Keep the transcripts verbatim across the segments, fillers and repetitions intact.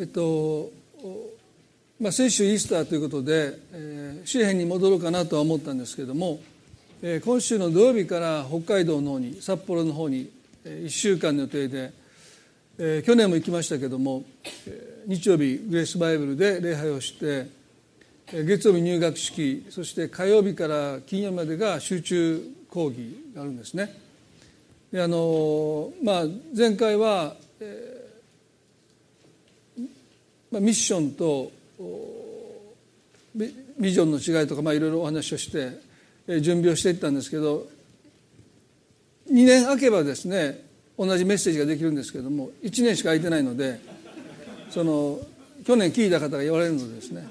えっとまあ、先週イースターということで、えー、詩編に戻ろうかなとは思ったんですけれども、えー、今週の土曜日から北海道の方に札幌の方に、えー、いっしゅうかんの予定で、えー、去年も行きましたけれども、えー、日曜日グレースバイブルで礼拝をして、えー、月曜日入学式、そして火曜日から金曜日までが集中講義があるんですね。で、あのーまあ、前回は、えーまあ、ミッションとビジョンの違いとか、まあ、いろいろお話をして準備をしていったんですけど、にねん空けばですね同じメッセージができるんですけども、いちねんしか空いてないので、その去年聞いた方が言われるのですね。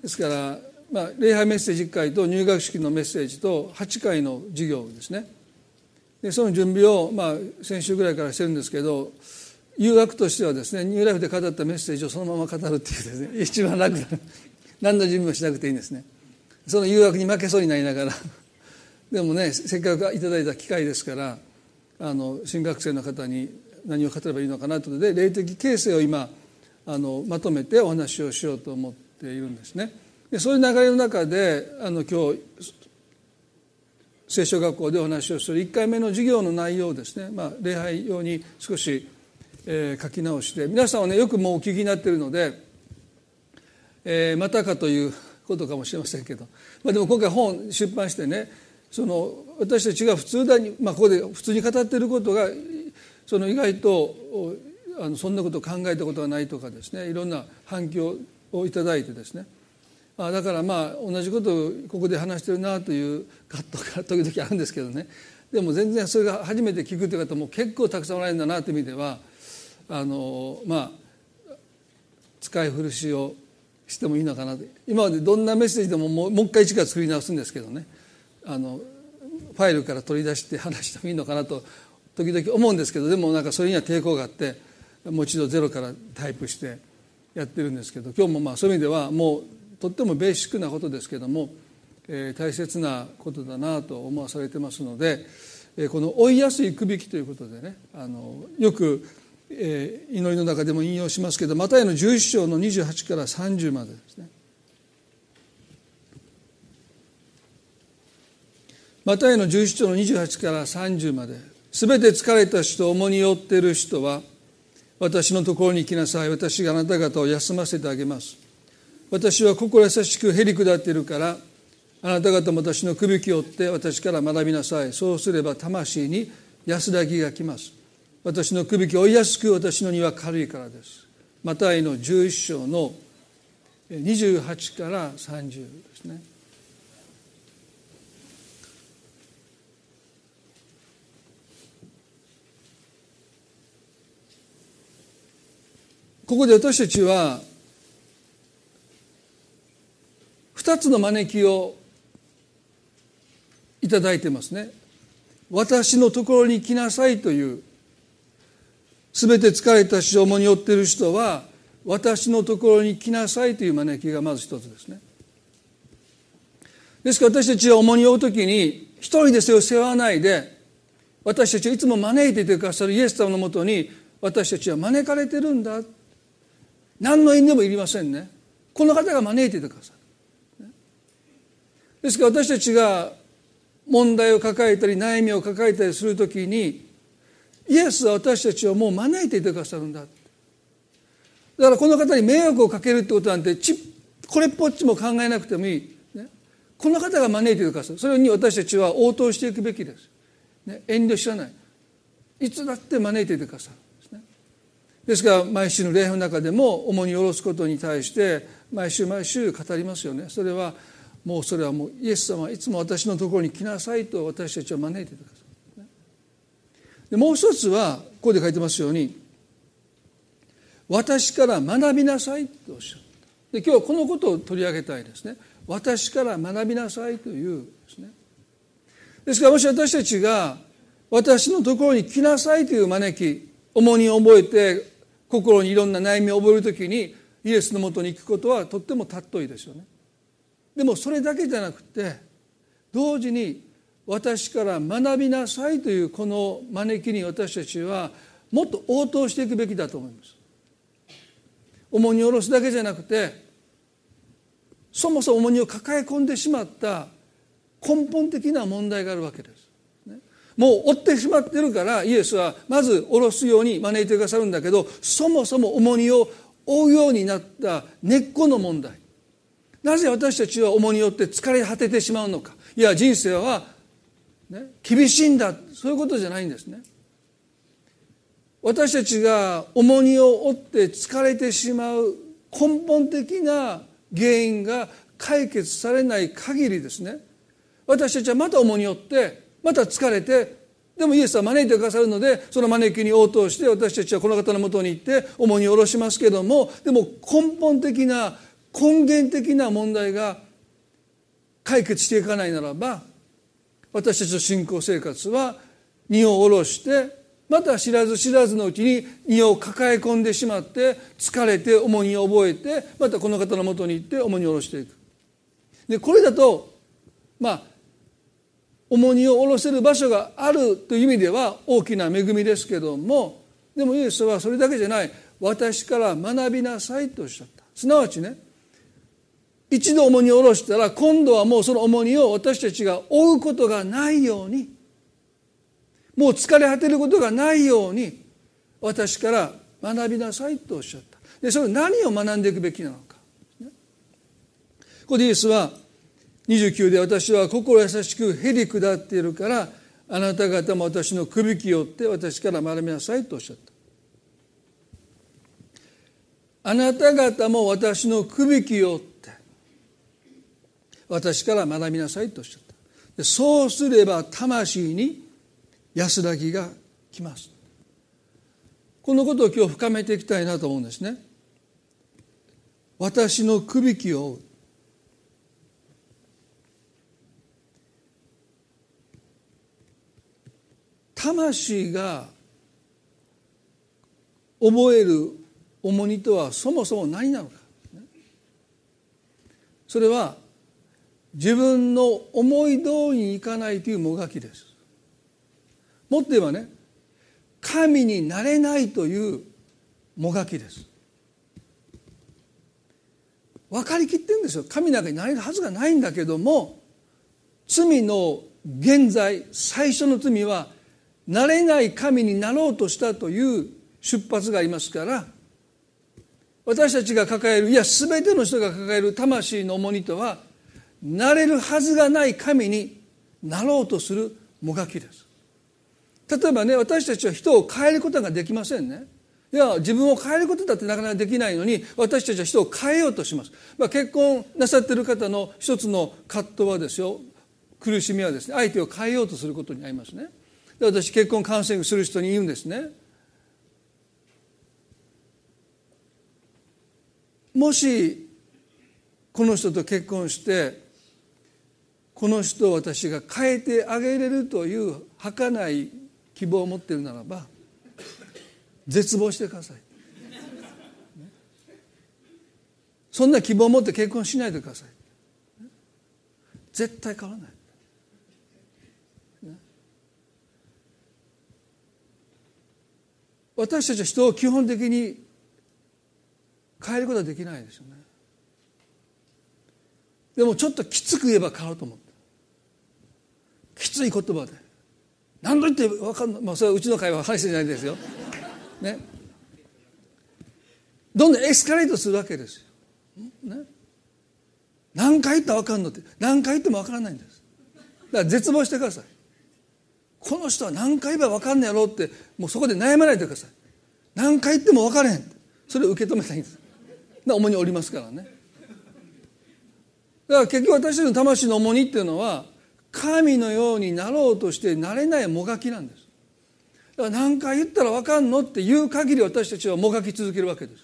ですから、まあ、礼拝メッセージいっかいと入学式のメッセージとはっかいの授業ですね。でその準備を、まあ、先週ぐらいからしてるんですけど、誘惑としてはですね、ニューライフで語ったメッセージをそのまま語るっていうですね、一番楽な、何の準備もしなくていいんですね。その誘惑に負けそうになりながら、でもね、せっかくいただいた機会ですから、あの新学生の方に何を語ればいいのかなということで、霊的形成を今あのまとめてお話をしようと思っているんですね。でそういう流れの中で、あの今日聖書学校でお話をするいっかいめの授業の内容をですね、まあ、礼拝用に少しえー、書き直して、皆さんはねよくもうお聞きになっているので、えー、またかということかもしれませんけど、まあ、でも今回本出版してね、その私たちが普通だに、まあ、ここで普通に語っていることが、その意外とあのそんなことを考えたことがないとかですね、いろんな反響をいただいてですね、あだからまあ同じことをここで話してるなという葛藤が時々あるんですけどね、でも全然それが初めて聞くという方も結構たくさんおられるんだなという意味では、あのまあ、使い古しをしてもいいのかなと。今までどんなメッセージでももう、もう一回一から作り直すんですけどね、あのファイルから取り出して話してもいいのかなと時々思うんですけど、でもなんかそれには抵抗があって、もう一度ゼロからタイプしてやってるんですけど、今日もまあそういう意味ではもうとってもベーシックなことですけども、えー、大切なことだなと思わされてますので、えー、この追いやすいくびきということでね、あのよくえー、祈りの中でも引用しますけど、マタイのじゅういっ章のにじゅうはちからさんじゅうまでですね。マタイのじゅういっ章のにじゅうはちからさんじゅうまで、すべて疲れた人、重荷を負っている人は私のところに来なさい。私があなた方を休ませてあげます。私は心優しくへり下っているから、あなた方も私の首輝を負って私から学びなさい。そうすれば魂に安らぎが来ます。私の首輝を追いやすく、私の荷は軽いからです。マタイのじゅういっ章のにじゅうはちからさんじゅうですね。ここで私たちはふたつの招きをいただいてますね。私のところに来なさいという、すべて疲れたし重荷を負っている人は私のところに来なさいという招きがまず一つですね。ですから私たちは重荷を負うときに、一人でそれを背負わないで、私たちはいつも招いていてくださるイエス様のもとに私たちは招かれてるんだ。何の因でもいりませんね。この方が招いていてくださる。ですから私たちが問題を抱えたり悩みを抱えたりするときに、イエスは私たちをもう招いていてくださるんだ。だからこの方に迷惑をかけるってことなんて、ちこれっぽっちも考えなくてもいい、ね、この方が招いていてくださる。それに私たちは応答していくべきです、ね、遠慮しらない、いつだって招いていてくださる ですね。ですから毎週の礼拝の中でも重荷を下ろすことに対して毎週毎週語りますよね。それはもうそれはもうイエス様はいつも私のところに来なさいと私たちを招いていてくださる。でもう一つはここで書いてますように、私から学びなさいとおっしゃった。で今日はこのことを取り上げたいですね。私から学びなさいというですね。ですからもし私たちが私のところに来なさいという招き、重荷を覚えて心にいろんな悩みを覚えるときにイエスのもとに行くことはとっても尊いですよね。でもそれだけじゃなくて、同時に私から学びなさいというこの招きに私たちはもっと応答していくべきだと思います。重荷を下ろすだけじゃなくて、そもそも重荷を抱え込んでしまった根本的な問題があるわけです。もう負ってしまってるから、イエスはまず下ろすように招いてくださるんだけど、そもそも重荷を負うようになった根っこの問題、なぜ私たちは重荷によって疲れ果ててしまうのか。いや、人生は、ね、厳しいんだ、そういうことじゃないんですね。私たちが重荷を負って疲れてしまう根本的な原因が解決されない限りですね、私たちはまた重荷によってまた疲れて、でもイエスは招いてくださるので、その招きに応答して私たちはこの方のもとに行って重荷を下ろしますけども、でも根本的な根源的な問題が解決していかないならば、私たちの信仰生活は荷を下ろして、また知らず知らずのうちに荷を抱え込んでしまって、疲れて重荷を覚えて、またこの方のもとに行って重荷を下ろしていく。でこれだと、まあ重荷を下ろせる場所があるという意味では大きな恵みですけども、でもイエスはそれだけじゃない、私から学びなさいとおっしゃった。すなわちね、一度重荷を下ろしたら今度はもうその重荷を私たちが負うことがないように、もう疲れ果てることがないように、私から学びなさいとおっしゃった。でそれ何を学んでいくべきなのか。ここでイエスはにじゅうきゅうで、私は心優しくへり下っているから、あなた方も私のくびきを負って私から学びなさいとおっしゃった。あなた方も私のくびきを負って私から学びなさいとおっしゃった。でそうすれば魂に安らぎがきます。このことを今日深めていきたいなと思うんですね。私のくびきを負う、魂が覚える重荷とはそもそも何なのか。それは自分の思い通りにいかないというもがきです。もっと言えばね、神になれないというもがきです。分かりきってるんですよ。神なんかになれるはずがないんだけども、罪の現在最初の罪はなれない神になろうとしたという出発がありますから、私たちが抱える、いや全ての人が抱える魂の重荷とは、なれるはずがない神になろうとするもがきです。例えばね、私たちは人を変えることができませんね。いや自分を変えることだってなかなかできないのに、私たちは人を変えようとします、まあ、結婚なさっている方の一つの葛藤はですよ、苦しみはですね、相手を変えようとすることになりますね。で私結婚カウンセリングする人に言うんですね。もしこの人と結婚してこの人を私が変えてあげれるという儚い希望を持っているならば、絶望してください。そんな希望を持って結婚しないでください。絶対変わらない。私たちは人を基本的に変えることはできないですよね。でもちょっときつく言えば変わると思って、きつい言葉で何度言って分かんない、まあ、それはうちの会話話じゃないですよ、ね、どんどんエスカレートするわけですよ、ね、何回言ったら分かんのって、何回言っても分からないんです。だから絶望してください。この人は何回言えば分かんねやろうって、もうそこで悩まないでください。何回言っても分からへんって、それを受け止めたいんです。重荷おりますからね。だから結局私たちの魂の重荷っていうのは、神のようになろうとしてなれないもがきなんです。だから何回言ったら分かんのっていう限り、私たちはもがき続けるわけです。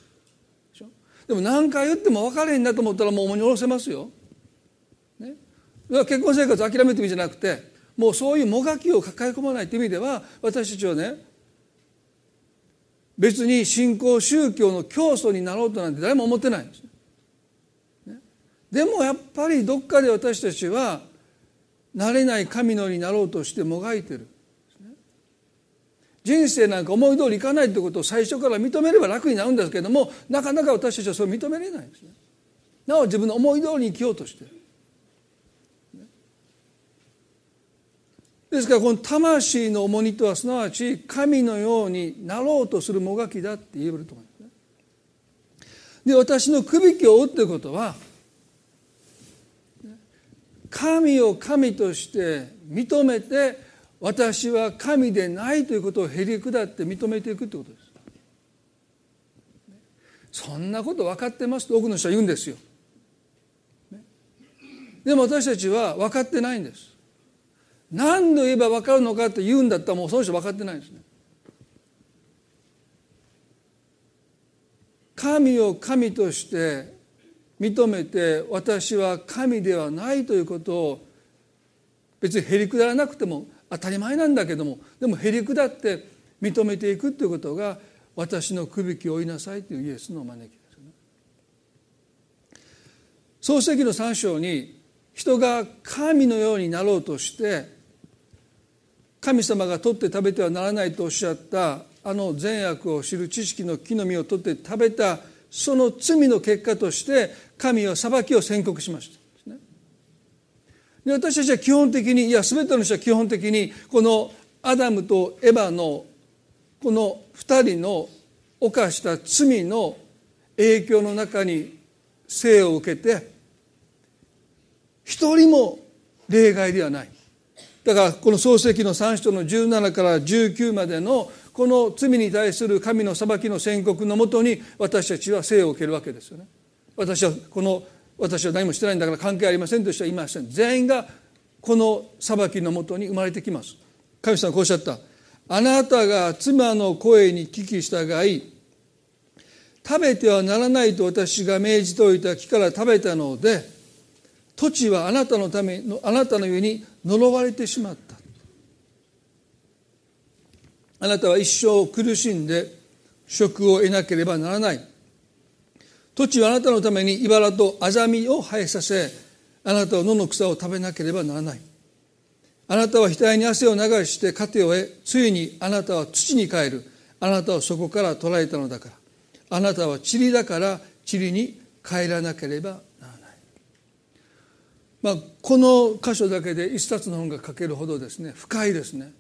でも何回言っても分からへんなと思ったら、もう重荷下ろせますよ、ね、だから結婚生活諦めてみじゃなくて、もうそういうもがきを抱え込まないという意味では、私たちはね、別に信仰宗教の教祖になろうとなんて誰も思ってないんです、ね、でもやっぱりどっかで私たちはなれない神のようになろうとしてもがいてる、ね、人生なんか思い通りいかないということを最初から認めれば楽になるんですけれども、なかなか私たちはそれを認めれないんですね。なお自分の思い通りに生きようとしている。ですからこの魂の重荷とはすなわち神のようになろうとするもがきだって言えると思いますね。で、私のくびきを負うってことは神を神として認めて、私は神でないということをへりくだって認めていくってことです。そんなこと分かってますと多くの人は言うんですよ。でも私たちは分かってないんです。何度言えば分かるのかって言うんだったらもうその人分かってないんですね。神を神として認めて、私は神ではないということを別にへりくだらなくても当たり前なんだけども、でもへりくだって認めていくということが私のくびきを負いなさいというイエスの招きですよね。創世記のさん章に人が神のようになろうとして神様が取って食べてはならないとおっしゃったあの善悪を知る知識の木の実を取って食べたその罪の結果として神は裁きを宣告しました。で、私たちは基本的に、いや全ての人は基本的にこのアダムとエバのこのふたりの犯した罪の影響の中に生を受けて、一人も例外ではない。だからこの創世記のさん章のじゅうななからじゅうきゅうまでのこの罪に対する神の裁きの宣告のもとに私たちは生を受けるわけですよね。私はこの私は何もしてないんだから関係ありませんという人はいません。全員がこの裁きのもとに生まれてきます。神様はこうおっしゃった。あなたが妻の声に聞き従い、食べてはならないと私が命じておいた木から食べたので、土地はあなたのためのあなたのゆえに呪われてしまった。あなたは一生苦しんで食を得なければならない。土地はあなたのために茨とアザミを生えさせ、あなたは野の草を食べなければならない。あなたは額に汗を流して糧を得、ついにあなたは土に帰る。あなたをそこから捕らえたのだから、あなたは塵だから塵に帰らなければならない。まあ、この箇所だけで一冊の本が書けるほどですね、深いですね。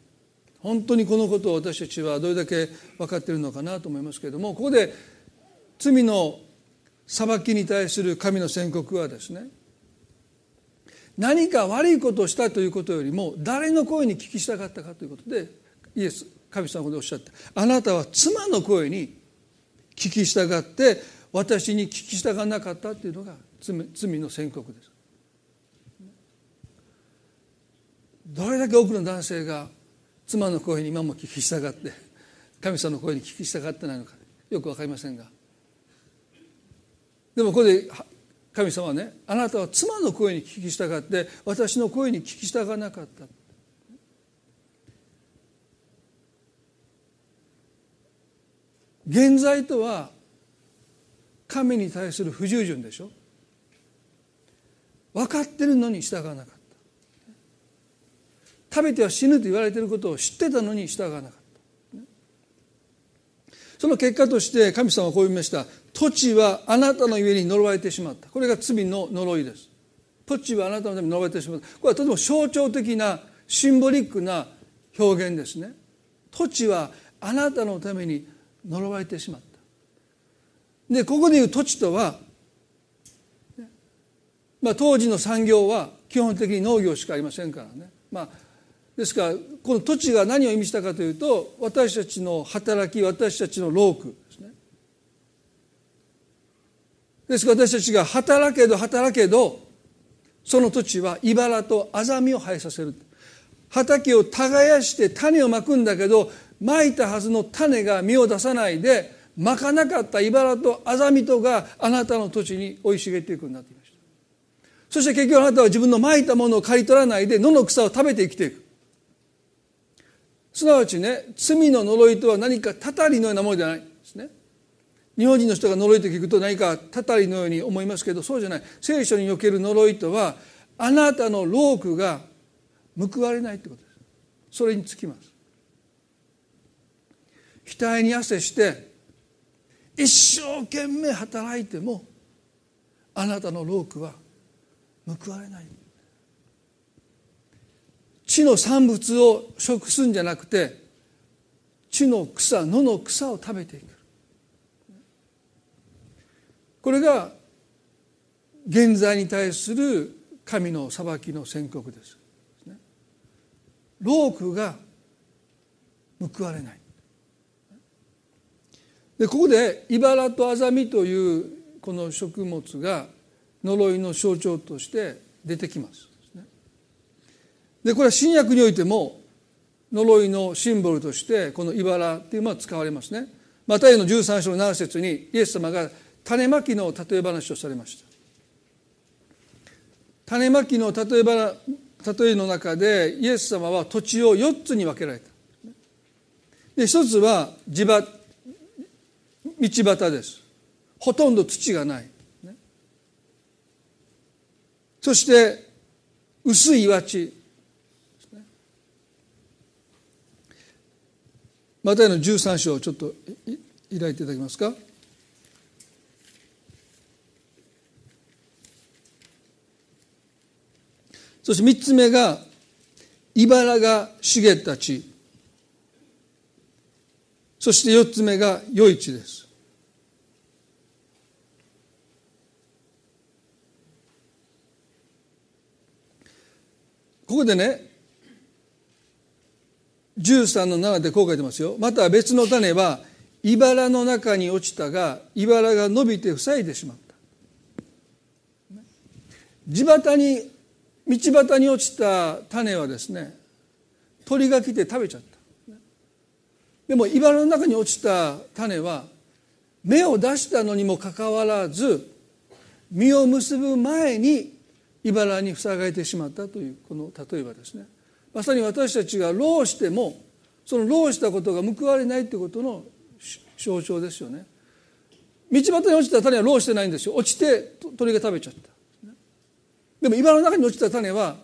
本当にこのことを私たちはどれだけ分かっているのかなと思いますけれども、ここで罪の裁きに対する神の宣告はですね、何か悪いことをしたということよりも誰の声に聞きしたかったかということで、イエス神様でおっしゃった。あなたは妻の声に聞き従って私に聞き従わなかったというのが 罪, 罪の宣告です。どれだけ多くの男性が妻の声に今も聞き従って神様の声に聞き従ってないのかよく分かりませんが、でもここで神様はね、あなたは妻の声に聞き従って私の声に聞き従わなかった。原罪とは神に対する不従順でしょ。分かってるのに従わなかった。食べては死ぬと言われていることを知ってたのに従わなかった。その結果として神様はこう言いました。土地はあなたのゆえに呪われてしまった。これが罪の呪いです。土地はあなたのために呪われてしまった。これはとても象徴的なシンボリックな表現ですね。土地はあなたのために呪われてしまった。で、ここでいう土地とは、まあ、当時の産業は基本的に農業しかありませんからね、まあ、ですからこの土地が何を意味したかというと、私たちの働き、私たちの労苦ですね。ですから私たちが働けど働けどその土地は茨とアザミを生えさせる。畑を耕して種をまくんだけど、まいたはずの種が実を出さないで、まかなかった茨とアザミとがあなたの土地に生い茂っていくようになっていました。そして結局あなたは自分のまいたものを刈り取らないで野の草を食べて生きていく。すなわちね、罪の呪いとは何かたたりのようなものではないですね。日本人の人が呪いと聞くと何かたたりのように思いますけど、そうじゃない。聖書における呪いとはあなたの労苦が報われないということです。それにつきます。額に汗して一生懸命働いてもあなたの労苦は報われない。地の産物を食すんじゃなくて、地の草、野の草を食べていく。これが現在に対する神の裁きの宣告です。労苦が報われない。で、ここでイバラとアザミというこの食物が呪いの象徴として出てきます。で、これは新約においても呪いのシンボルとしてこのイバラっていうのは使われますね。マタイのじゅうさん章のなな節にイエス様が種まきの例え話をされました。種まきの例えば例えの中でイエス様は土地をよっつに分けられた。で、ひとつは地場道端です。ほとんど土がない。そして薄い岩地。マタイのじゅうさん章をちょっと開いていただけますか。そして三つ目がイバラが茂った地。そして四つ目が余市です。ここでね、じゅうさんのななでこう書いてますよ。また別の種はイバラの中に落ちたが、イバラが伸びて塞いでしまった。地端に道端に落ちた種はですね、鳥が来て食べちゃった。でもイバラの中に落ちた種は芽を出したのにもかかわらず、実を結ぶ前にイバラに塞がれてしまったというこの例えばですね。まさに私たちが労してもその労したことが報われないということの象徴ですよね。道端に落ちた種は労してないんですよ。落ちて鳥が食べちゃった。でもイバラの中に落ちた種は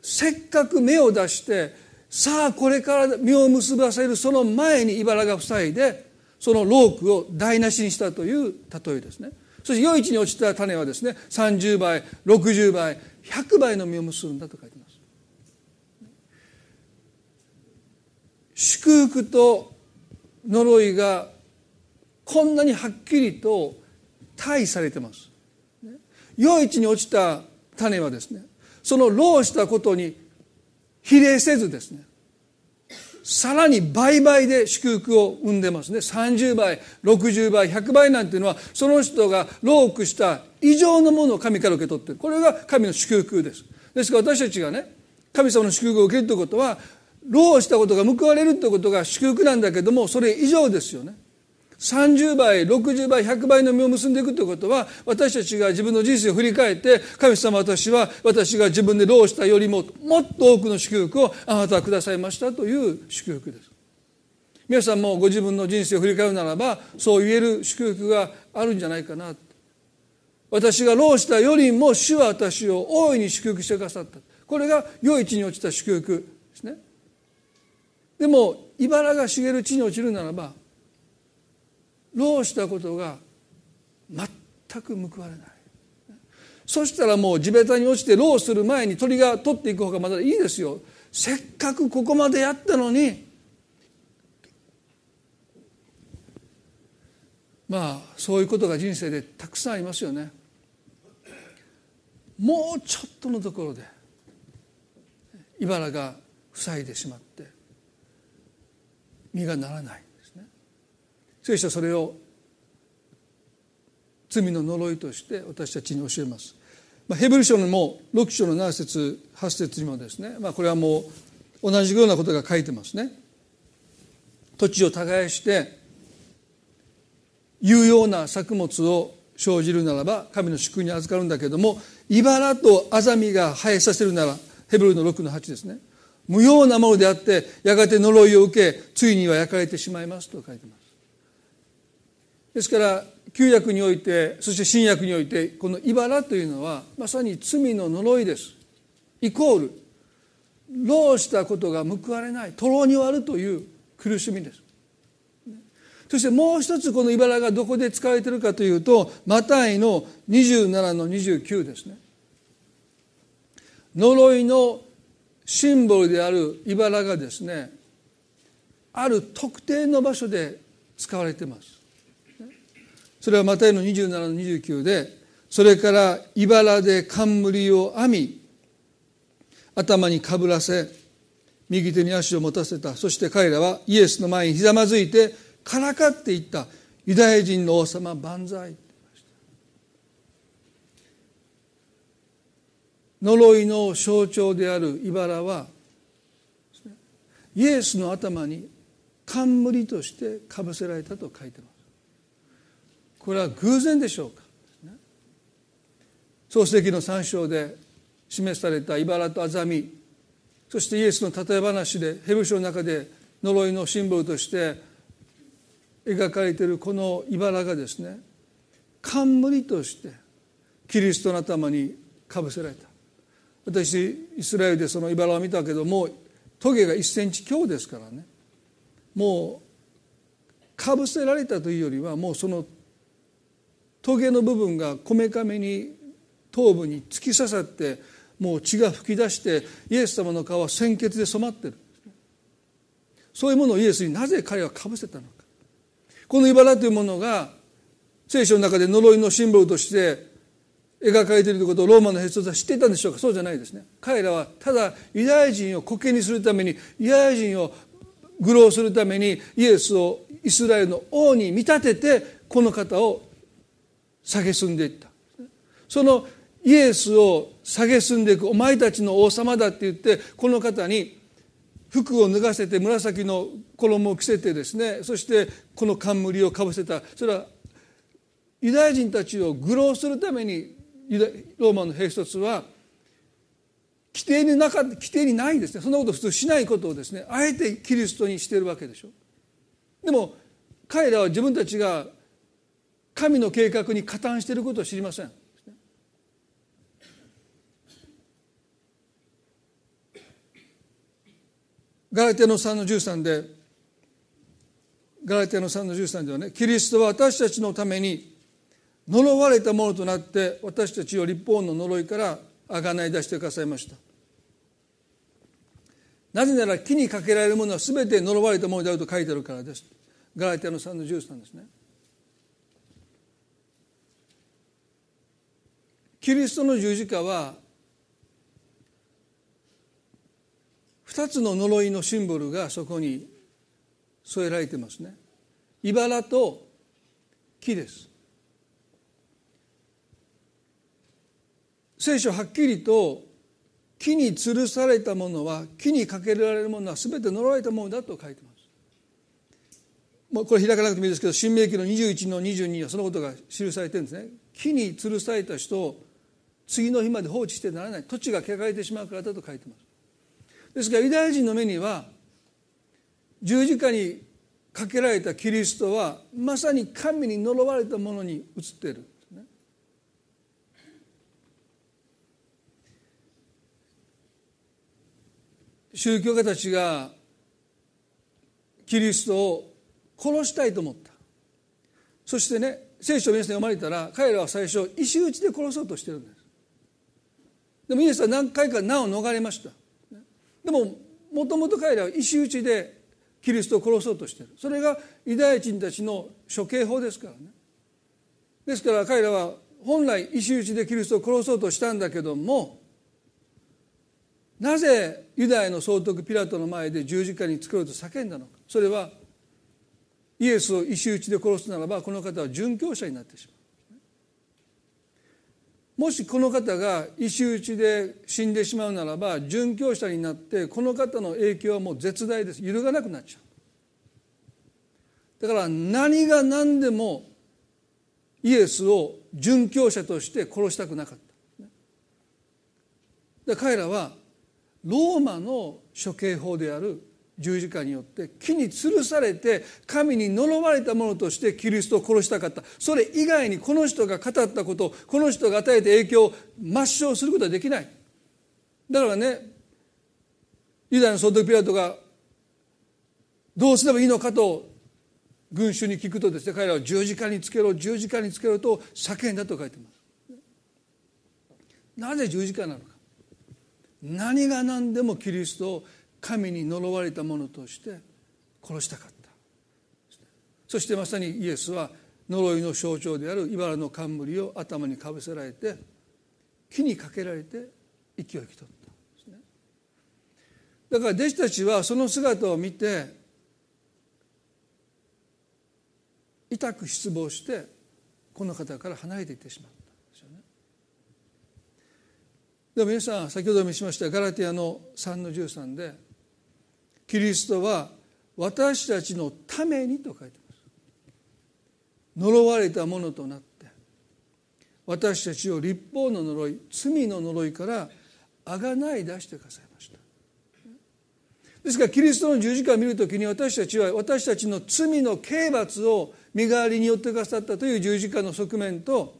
せっかく芽を出してさあこれから実を結ばせるその前にイバラが塞いでその労苦を台無しにしたという例えですね。そして余市に落ちた種はですねさんじゅうばい、ろくじゅうばい、ひゃくばいの実を結ぶんだと書いてます。祝福と呪いがこんなにはっきりと対比されてます。余市に落ちた種はですね、その労したことに比例せずですね、さらに倍々で祝福を生んでますね。さんじゅうばい、ろくじゅうばい、ひゃくばいなんていうのはその人が労苦した以上のものを神から受け取っている。これが神の祝福です。ですから私たちがね、神様の祝福を受けるということは労したことが報われるということが祝福なんだけども、それ以上ですよね。さんじゅうばい、ろくじゅうばい、ひゃくばいの実を結んでいくということは、私たちが自分の人生を振り返って、神様、私は、私が自分で労したよりも、もっと多くの祝福をあなたはくださいましたという祝福です。皆さんもご自分の人生を振り返るならば、そう言える祝福があるんじゃないかなと。私が労したよりも、主は私を大いに祝福してくださった。これが良い地に落ちた祝福ですね。でも、茨が茂る地に落ちるならば、労したことが全く報われない。そしたらもう地べたに落ちて労する前に鳥が取っていく方がまだいいですよ。せっかくここまでやったのに、まあそういうことが人生でたくさんありますよね。もうちょっとのところで茨が塞いでしまって実がならない。聖書はそれを罪の呪いとして私たちに教えます。まあ、ヘブル書のもろく章のなな節はち節にもですね、まあ、これはもう同じようなことが書いてますね。土地を耕して有用な作物を生じるならば神の祝福に預かるんだけども、イバラとアザミが生えさせるなら、ヘブルのろくのはちですね、無用なものであってやがて呪いを受け、ついには焼かれてしまいますと書いてます。ですから旧約において、そして新約において、このイバラというのはまさに罪の呪いです。イコール労したことが報われない、とろにわるという苦しみです。ね、そしてもう一つこの茨がどこで使われているかというと、マタイの にじゅうななのにじゅうきゅう ですね。呪いのシンボルである茨がですね、ある特定の場所で使われています。それはマタイの にじゅうななのにじゅうきゅう で、それから茨で冠を編み、頭にかぶらせ、右手に足を持たせた。そして彼らはイエスの前にひざまずいてからかっていった。ユダヤ人の王様万歳。呪いの象徴である茨はイエスの頭に冠としてかぶせられたと書いてます。これは偶然でしょうか。創世記のさん章で示された茨とアザミ、そしてイエスの例え話でヘブル書の中で呪いのシンボルとして描かれているこの茨がですね、冠としてキリストの頭にかぶせられた。私イスラエルでその茨を見たけど、もうトゲがいっセンチ強ですからね、もうかぶせられたというよりは、もうそのトゲの部分がこめかみに頭部に突き刺さって、もう血が噴き出して、イエス様の顔は鮮血で染まっている。そういうものをイエスになぜ彼はかぶせたのか。この茨というものが聖書の中で呪いのシンボルとして描かれているということをローマの兵卒は知っていたんでしょうか。そうじゃないですね。彼らはただユダヤ人をコケにするために、ユダヤ人を愚弄するために、イエスをイスラエルの王に見立てて、この方を蔑んでいった。そのイエスを蔑んでいく、お前たちの王様だって言って、この方に服を脱がせて紫の衣を着せてですね、そしてこの冠をかぶせた。それはユダヤ人たちを愚弄するためにローマの兵卒は規定になかった、規定にないですね、そんなこと普通しないことをですね、あえてキリストにしているわけでしょ。でも彼らは自分たちが神の計画に加担していることを知りません。ガラテヤのさんのじゅうさんで、ガラテヤのさんのじゅうさんではね、キリストは私たちのために呪われたものとなって、私たちを立法の呪いから贖い出してくださいました。なぜなら木にかけられるものは全て呪われたものであると書いてあるからです。ガラテヤのさんのじゅうさんですね。キリストの十字架は二つの呪いのシンボルがそこに添えられてますね。茨と木です。聖書はっきりと、木に吊るされたものは、木にかけられるものは全て呪われたものだと書いてます。これ開かなくてもいいですけど、新明記のにじゅういちのにじゅうにはそのことが記されてるんですね。木に吊るされた人を次の日まで放置してならない、土地が汚れてしまうからだと書いてます。ですからユダヤ人の目には、十字架にかけられたキリストはまさに神に呪われたものに映っている。宗教家たちがキリストを殺したいと思った。そしてね、聖書を皆さん読まれたら、彼らは最初石打ちで殺そうとしてるんです。でもイエスは何回か難を逃れました。でももともと彼らは石打ちでキリストを殺そうとしてる。それがユダヤ人たちの処刑法ですからね。ですから彼らは本来石打ちでキリストを殺そうとしたんだけども、なぜユダヤの総督ピラトの前で十字架につけろと叫んだのか。それはイエスを石打ちで殺すならば、この方は殉教者になってしまう。もしこの方が石打ちで死んでしまうならば、殉教者になって、この方の影響はもう絶大です。揺るがなくなっちゃう。だから何が何でもイエスを殉教者として殺したくなかった。だから彼らはローマの処刑法である十字架によって木に吊るされて神に呪われたものとしてキリストを殺したかった。それ以外にこの人が語ったこと、この人が与えた影響を抹消することはできない。だからね、ユダヤの総督ピラトがどうすればいいのかと群衆に聞くとですね、彼らは十字架につけろ、十字架につけろと叫んだと書いてます。なぜ十字架なのか。何が何でもキリストを神に呪われたものとして殺したかった。そしてまさにイエスは呪いの象徴である茨の冠を頭にかぶせられて、木にかけられて息を引き取ったんですね。だから弟子たちはその姿を見て痛く失望して、この方から離れていってしまったんですよね。でも皆さん、先ほど見しましたガラティアの さんのじゅうさん で、キリストは私たちのためにと書いてます。呪われたものとなって、私たちを律法の呪い、罪の呪いから贖い出してくださいました。ですからキリストの十字架を見るときに、私たちは私たちの罪の刑罰を身代わりによってくださったという十字架の側面と、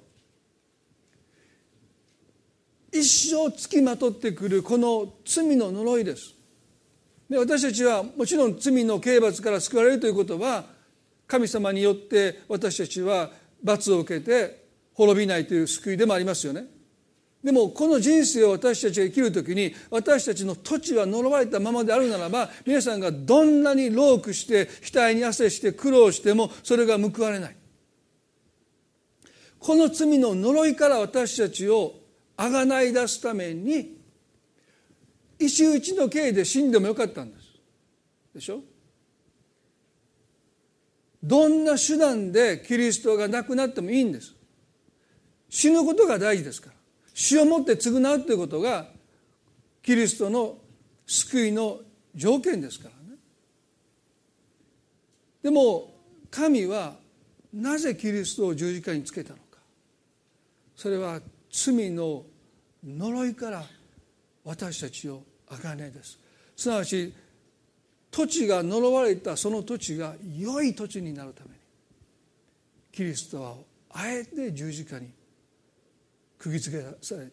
一生つきまとってくるこの罪の呪いです。で、私たちはもちろん罪の刑罰から救われるということは、神様によって私たちは罰を受けて滅びないという救いでもありますよね。でもこの人生を私たちが生きるときに、私たちの土地は呪われたままであるならば、皆さんがどんなに労苦して額に汗して苦労しても、それが報われない。この罪の呪いから私たちを贖い出すために、石打ちの刑で死んでもよかったんです。でしょ。どんな手段でキリストが亡くなってもいいんです。死ぬことが大事ですから、死をもって償うということがキリストの救いの条件ですからね。でも神はなぜキリストを十字架につけたのか。それは罪の呪いから私たちを贖いです。すなわち土地が呪われた、その土地が良い土地になるために、キリストはあえて十字架に釘付けされて、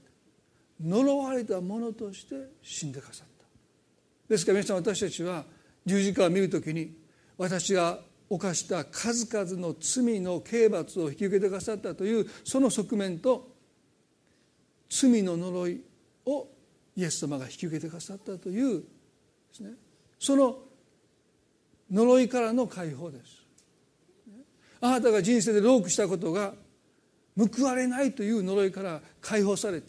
呪われたものとして死んでくださった。ですから皆さん、私たちは十字架を見るときに、私が犯した数々の罪の刑罰を引き受けてくださったというその側面と、罪の呪いをイエス様が引き受けてくださったというですね、その呪いからの解放です。あなたが人生で労苦したことが報われないという呪いから解放されて、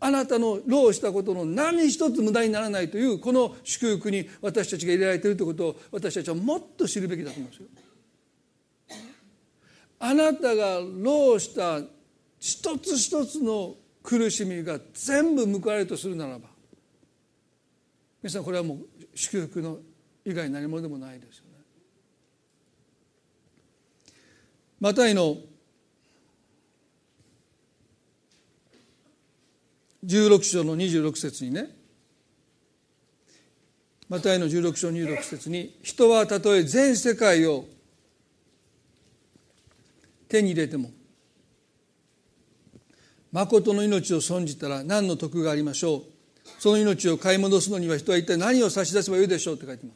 あなたの労をしたことの何一つ無駄にならないというこの祝福に私たちが入れられているということを、私たちはもっと知るべきだと思いますよ。あなたが労した一つ一つの苦しみが全部報われるとするならば、皆さん、これはもう祝福の以外何もでもないですよね。マタイのじゅうろくしょうのにじゅうろくせつにね、マタイのじゅうろくしょうにじゅうろくせつに、人はたとえ全世界を手に入れても、誠の命を損じたら何の得がありましょう。その命を買い戻すのには人は一体何を差し出せばよいでしょうって書いてま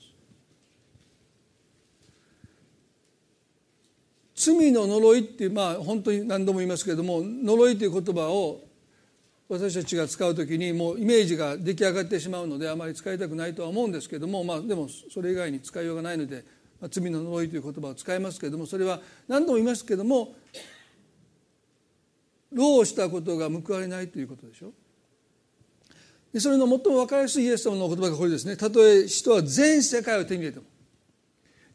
す。罪の呪いっていう、まあ本当に何度も言いますけれども、呪いという言葉を私たちが使うときに、もうイメージが出来上がってしまうので、あまり使いたくないとは思うんですけれども、まあでもそれ以外に使いようがないので、まあ、罪の呪いという言葉を使いますけれども、それは何度も言いますけれども、労したことが報われないということでしょ。でそれの最も分かりやすいイエス様の言葉がこれですね。たとえ人は全世界を手に入れても、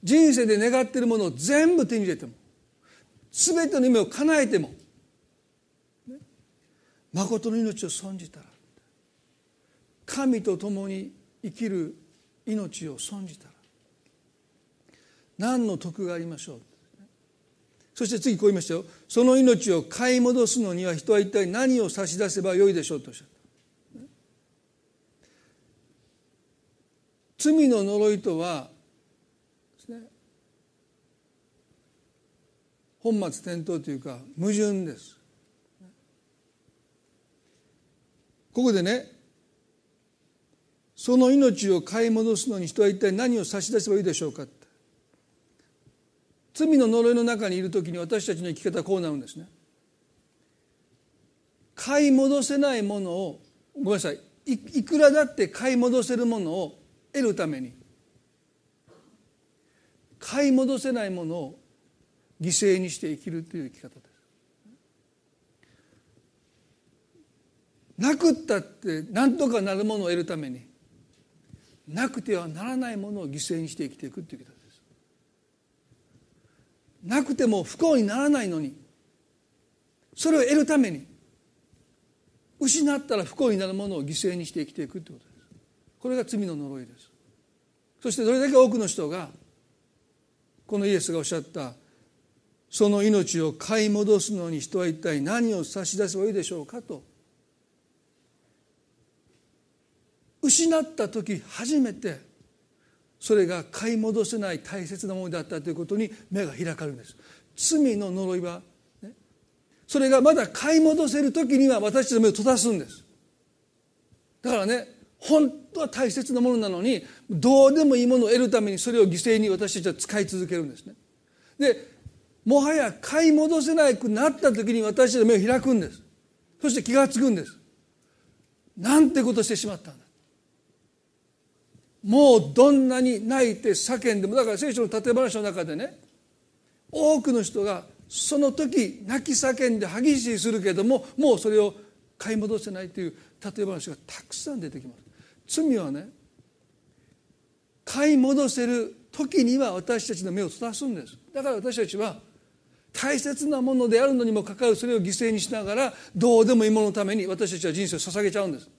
人生で願っているものを全部手に入れても、すべての夢を叶えても、ね、誠の命を損じたら、神と共に生きる命を損じたら何の得がありましょう。そして次こう言いましたよ。その命を買い戻すのには人は一体何を差し出せばよいでしょうとおっしゃった。罪の呪いとはですね、本末転倒というか矛盾です。ここでね、その命を買い戻すのに人は一体何を差し出せばよいでしょうかって。罪の呪いの中にいるときに私たちの生き方はこうなるんですね。買い戻せないものを、ごめんなさい、 い, いくらだって買い戻せるものを得るために、買い戻せないものを犠牲にして生きるという生き方です。なくったって何とかなるものを得るために、なくてはならないものを犠牲にして生きていくという生き方です。なくても不幸にならないのに、それを得るために失ったら不幸になるものを犠牲にして生きていくということです。これが罪の呪いです。そしてどれだけ多くの人がこのイエスがおっしゃった、その命を買い戻すのに人は一体何を差し出せばいいでしょうかと、失った時初めてそれが買い戻せない大切なものだったということに目が開かれるんです。罪の呪いはそれがまだ買い戻せるときには私たちの目を閉ざすんです。だからね、本当は大切なものなのに、どうでもいいものを得るためにそれを犠牲に私たちは使い続けるんですね。で、もはや買い戻せなくなったときに私たちの目を開くんです。そして気がつくんです。なんてことしてしまったんだ。もうどんなに泣いて叫んでも、だから聖書の例え話の中でね、多くの人がその時泣き叫んで歯ぎしりするけれども、もうそれを買い戻せないという例え話がたくさん出てきます。罪はね、買い戻せる時には私たちの目を閉ざすんです。だから私たちは大切なものであるのにもかかわらず、それを犠牲にしながらどうでもいいもののために私たちは人生を捧げちゃうんです。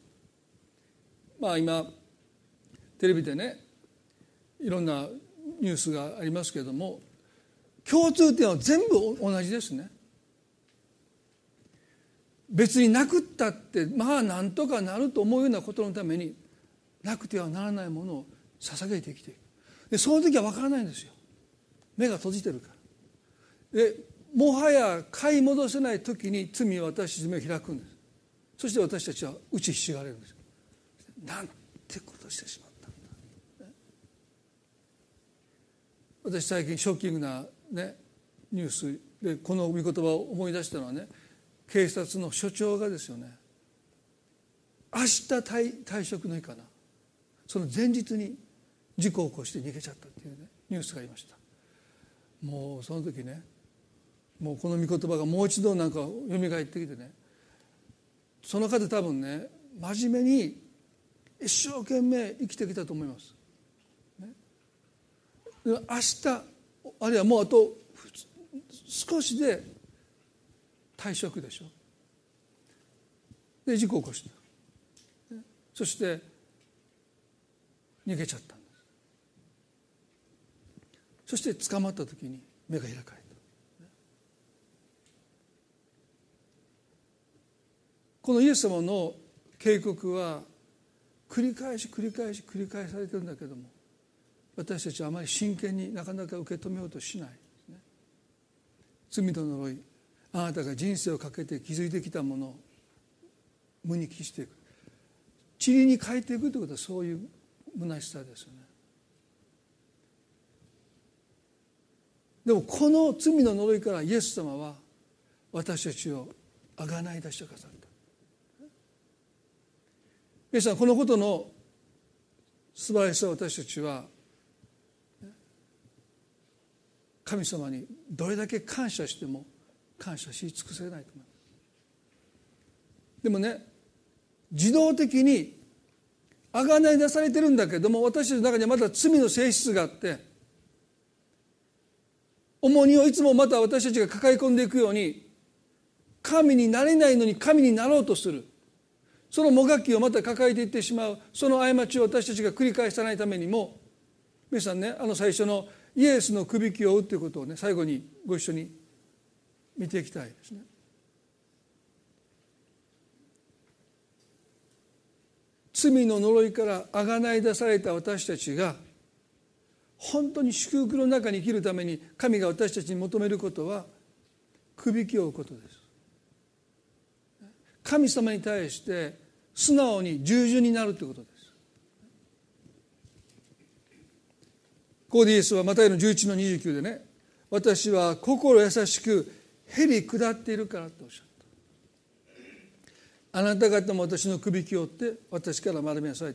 まあ今テレビでね、いろんなニュースがありますけれども、共通点は全部同じですね。別になくったってまあなんとかなると思うようなことのために、なくてはならないものを捧げて生きていく。でその時は分からないんですよ。目が閉じてるから。でもはや買い戻せない時に罪は私たちの目を開くんです。そして私たちは打ちひしがれるんです。なんてことしてしまったんだ、ね、私最近ショッキングなね、ニュースでこの御言葉を思い出したのはね、警察の署長がですよね、明日 退, 退職の日かな、その前日に事故を起こして逃げちゃったっていうね、ニュースがありました。もうその時ね、もうこの御言葉がもう一度なんか蘇ってきてね、その方多分ね、真面目に一生懸命生きてきたと思います、ね、で明日、あるいはもうあと少しで退職でしょ。で事故を起こした。そして逃げちゃったんです。そして捕まった時に目が開かれた。このイエス様の警告は繰り返し繰り返し繰り返されてるんだけども、私たちはあまり真剣になかなか受け止めようとしないですね。罪の呪い、あなたが人生をかけて築いてきたものを無に帰していく、塵に変えていくということはそういう虚しさですよね。でもこの罪の呪いからイエス様は私たちを贖い出してくださった。イエス様このことの素晴らしさを私たちは神様にどれだけ感謝しても感謝し尽くせないと思います。でもね、自動的に贖い出されてるんだけども、私たちの中にはまた罪の性質があって、重荷をいつもまた私たちが抱え込んでいくように、神になれないのに神になろうとする、そのもがきをまた抱えていってしまう、その過ちを私たちが繰り返さないためにも、皆さんね、あの最初のイエスのくびきを追うということをね、最後にご一緒に見ていきたいですね。罪の呪いから贖い出された私たちが本当に祝福の中に生きるために、神が私たちに求めることはくびきを追うことです。神様に対して素直に従順になるということです。ここでイエスはマタイのじゅういちのにじゅうきゅうでね、私は心優しくへり下っているからとおっしゃった。あなた方も私のくびきを追って私から学びなさい。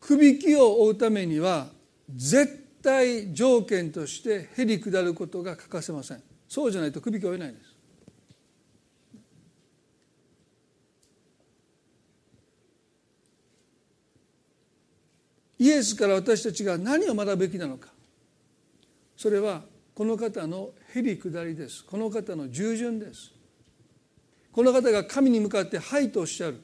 くびきを追うためには絶対条件としてへり下ることが欠かせません。そうじゃないとくびきを追えないんです。イエスから私たちが何を学ぶべきなのか、それはこの方のへり下りです。この方の従順です。この方が神に向かってはいとおっしゃる、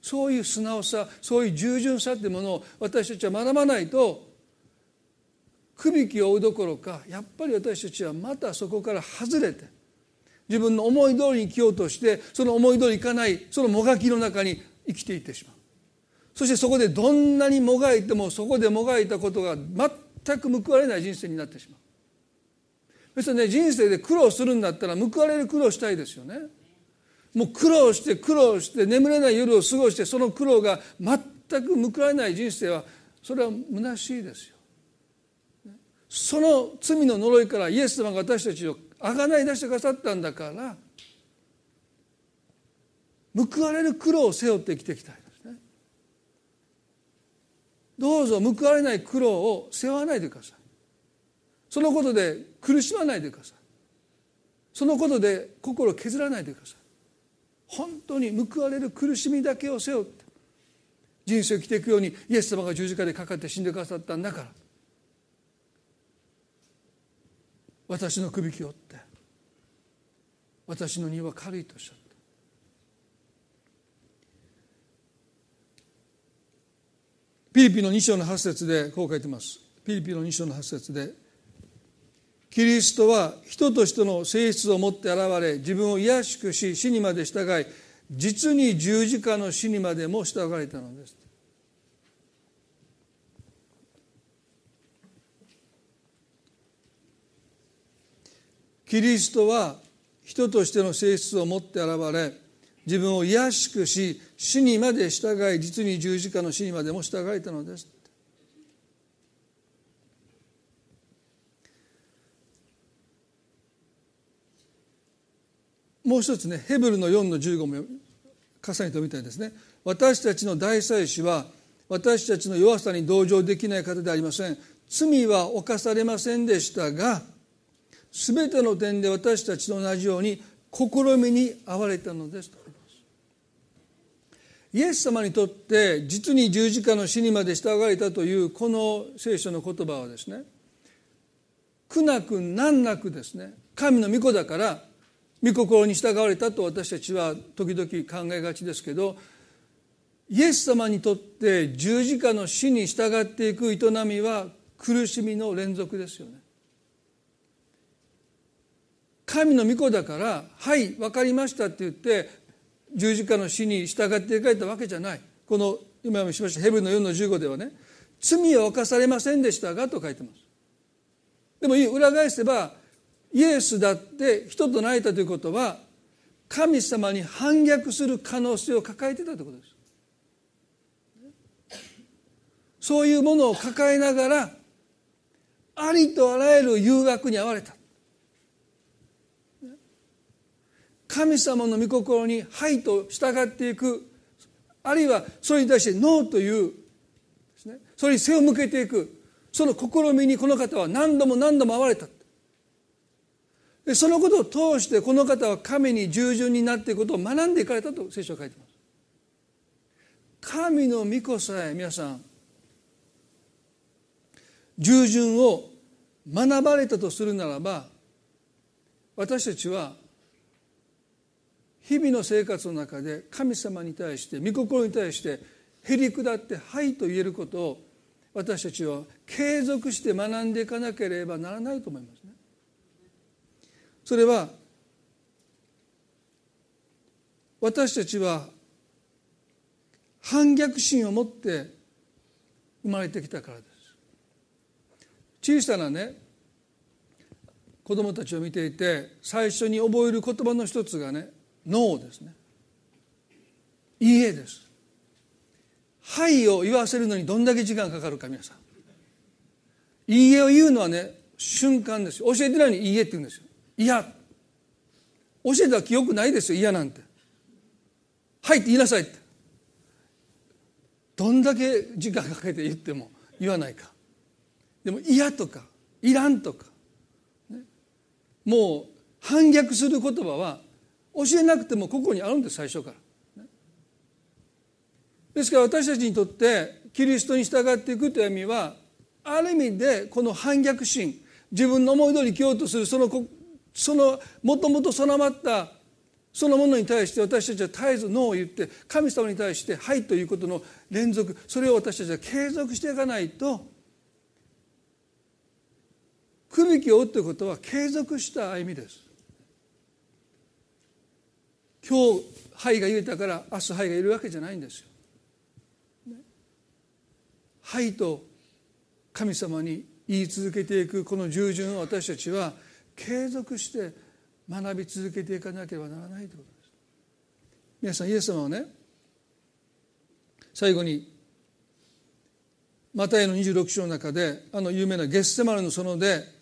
そういう素直さ、そういう従順さというものを私たちは学ばないと、くびきを追うどころか、やっぱり私たちはまたそこから外れて、自分の思い通りに生きようとして、その思い通りいかない、そのもがきの中に生きていってしまう。そしてそこでどんなにもがいても、そこでもがいたことが全く報われない人生になってしまう。別にね、人生で苦労するんだったら報われる苦労したいですよね。もう苦労して苦労して眠れない夜を過ごして、その苦労が全く報われない人生は、それは虚しいですよ。その罪の呪いからイエス様が私たちを贖い出してくださったんだから、報われる苦労を背負って生きていきたい。どうぞ報われない苦労を背負わないでください。そのことで苦しまないでください。そのことで心を削らないでください。本当に報われる苦しみだけを背負って人生を生きていくように、イエス様が十字架でかかって死んでくださったんだから、私の首を折って私の荷は軽いとおっしゃった。ピリピのに章のはち節でこう書いてます。ピリピのに章のはち節で、キリストは人と人の性質を持って現れ、自分を卑しくし、死にまで従い、実に十字架の死にまでも従われたのです。キリストは人としての性質を持って現れ、自分を卑しくし、死にまで従い、実に十字架の死にまでも従えたのです。もう一つね、ヘブルのよんのじゅうごも重ねて読みたいですね。私たちの大祭司は私たちの弱さに同情できない方でありません。罪は犯されませんでしたが、すべての点で私たちと同じように試みに遭われたのです。イエス様にとって実に十字架の死にまで従われたというこの聖書の言葉はですね、苦なく難なくですね、神の御子だから御心に従われたと私たちは時々考えがちですけど、イエス様にとって十字架の死に従っていく営みは苦しみの連続ですよね。神の御子だから「はい分かりました」って言って十字架の死に従って書いたわけじゃない。この今もしましたヘブルのよんのじゅうごではね、罪は犯されませんでしたがと書いてます。でも裏返せば、イエスだって人となれたということは、神様に反逆する可能性を抱えてたということです。そういうものを抱えながら、ありとあらゆる誘惑に遭われた。神様の御心にはいと従っていく、あるいはそれに対してノーというですね、それに背を向けていく、その試みにこの方は何度も何度も遭われた。でそのことを通してこの方は神に従順になっていくことを学んでいかれたと聖書は書いてます。神の御子さえ皆さん従順を学ばれたとするならば、私たちは日々の生活の中で神様に対して、御心に対してへり下ってはいと言えることを、私たちは継続して学んでいかなければならないと思いますね。それは私たちは反逆心を持って生まれてきたからです。小さなね、子供たちを見ていて最初に覚える言葉の一つがね、ノーですね。いいえです。はいを言わせるのにどんだけ時間かかるか皆さん。いいえを言うのはね、瞬間ですよ。教えてないのに「いいえ」って言うんですよ。いや、教えた記憶ないですよ。いやなんて「はい」って言いなさいって、どんだけ時間かけて言っても言わないか。でも「いや」とか「いらん」とか、ね、もう反逆する言葉は教えなくてもここにあるんです、最初から、ね、ですから私たちにとってキリストに従っていくという意味は、ある意味でこの反逆心、自分の思い通り生きようとするそのそのもともと備わったそのものに対して私たちは絶えずノーを言って、神様に対してはいということの連続、それを私たちは継続していかないと、区引きを負うということは継続した歩みです。今日はいが言えたから明日はいがいるわけじゃないんですよ。はいと神様に言い続けていくこの従順を私たちは継続して学び続けていかなければならないということです。皆さん、イエス様はね、最後にマタイのにじゅうろく章の中で、あの有名なゲッセマネの園で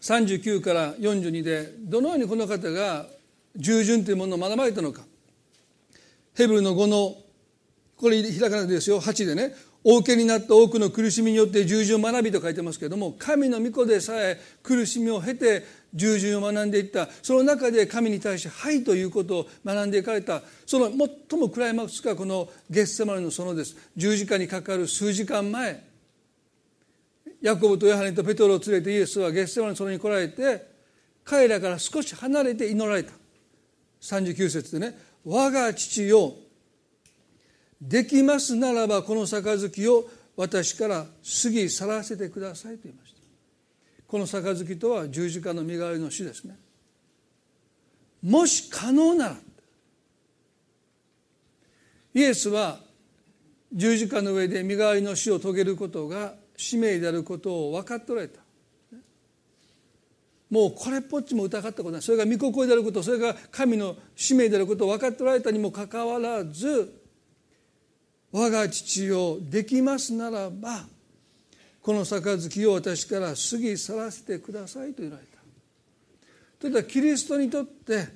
さんじゅうきゅうからよんじゅうにでどのようにこの方が従順というものを学ばれたのか。ヘブルのごの、これ開かないですよ、はちでね、お受けになった多くの苦しみによって従順を学びと書いてますけれども、神の御子でさえ苦しみを経て従順を学んでいった、その中で神に対してはいということを学んでいかれた、その最もクライマックスがこのゲッセマネの園です。十字架にかかる数時間前、ヤコブとヨハネとペトロを連れてイエスはゲッセマネの園に来られて、彼らから少し離れて祈られた。さんじゅうきゅう節でね、我が父よ、できますならばこの杯を私から過ぎ去らせてくださいと言いました。この杯とは十字架の身代わりの死ですね。もし可能なら、イエスは十字架の上で身代わりの死を遂げることが使命であることを分かっておられた。もうこれっぽっちも疑ったことない。それが御心であること、それが神の使命であることを分かっておられたにもかかわらず、我が父よ、できますならばこの杯を私から過ぎ去らせてくださいと言われた。ということはキリストにとって、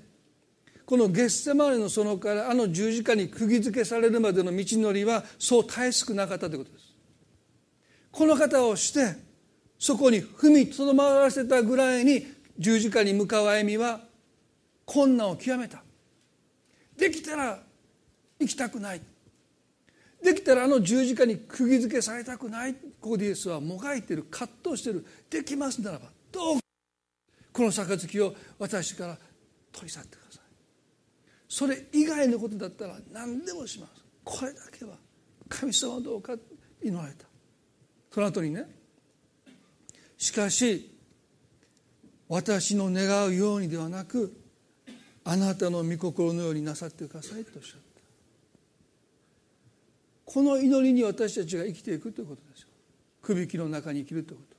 このゲッセマネの園からあの十字架に釘付けされるまでの道のりはそうたやすくなかったということです。この方をしてそこに踏みとどまらせたぐらいに、十字架に向かう歩みは困難を極めた。できたら行きたくない、できたらあの十字架に釘付けされたくない。ここでイエスはもがいている、葛藤している。できますならばどうかこの杯を私から取り去ってください。それ以外のことだったら何でもします。これだけは神様どうか祈られた。その後にね、しかし私の願うようにではなくあなたの御心のようになさってくださいとおっしゃった。この祈りに私たちが生きていくということですよ。くびきの中に生きるということ、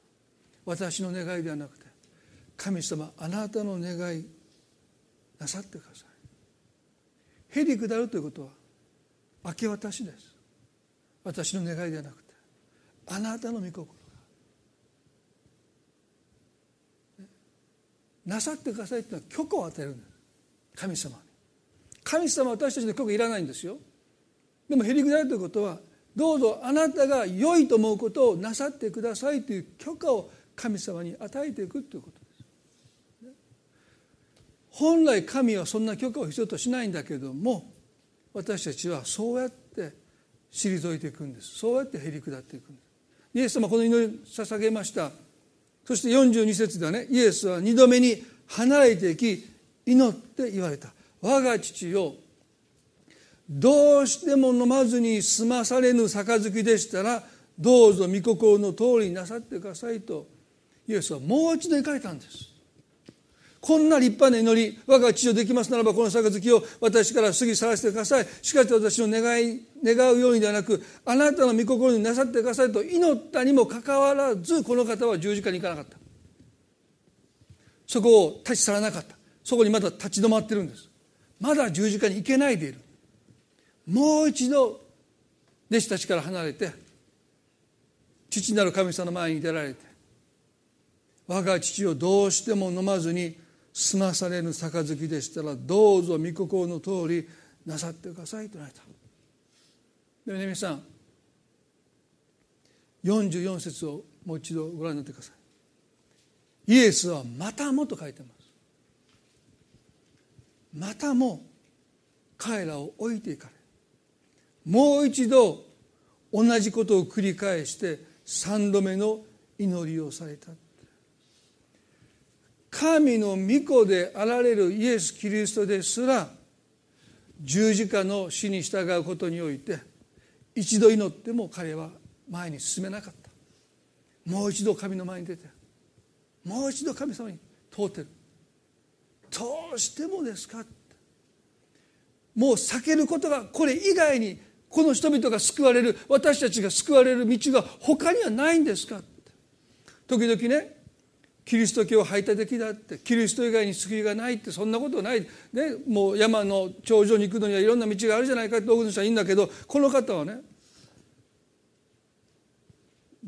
私の願いではなくて、神様あなたの願いなさってください。へりくだるということは明け渡しです。私の願いではなくてあなたの御心がなさってくださいというのは許可を与えるんです、神様に。神様は私たちの許可いらないんですよ。でもへりくだるということは、どうぞあなたが良いと思うことをなさってくださいという許可を神様に与えていくということです。本来神はそんな許可を必要としないんだけれども、私たちはそうやって退いていくんです。そうやってへりくだっていくんです。イエス様はこの祈りを捧げました。そしてよんじゅうに節ではね、イエスは二度目に離れていき祈って言われた。我が父よ、どうしても飲まずに済まされぬ杯でしたらどうぞ御心の通りになさってくださいとイエスはもう一度言いかれたんです。こんな立派な祈り、我が父をできますならばこの杯を私から過ぎ去らせてください、しかし私の願い願うようにではなくあなたの御心になさってくださいと祈ったにもかかわらず、この方は十字架に行かなかった。そこを立ち去らなかった。そこにまだ立ち止まってるんです。まだ十字架に行けないでいる。もう一度弟子たちから離れて父なる神様の前に出られて、我が父をどうしても飲まずに済まされぬ杯でしたらどうぞ御心の通りなさってくださいとなれた。で皆さんよんじゅうよん節をもう一度ご覧になってください。イエスはまたもと書いてます。またも彼らを置いていかれ、もう一度同じことを繰り返して三度目の祈りをされた。神の御子であられるイエス・キリストですら十字架の死に従うことにおいて一度祈っても彼は前に進めなかった。もう一度神の前に出て、もう一度神様に問うてる。どうしてもですかって、もう避けることが、これ以外にこの人々が救われる、私たちが救われる道が他にはないんですかって。時々ね、キリスト教排他的だって、キリスト以外に救いがないって、そんなことない、ね、もう山の頂上に行くのにはいろんな道があるじゃないかって多くの人はいいんだけど、この方はね、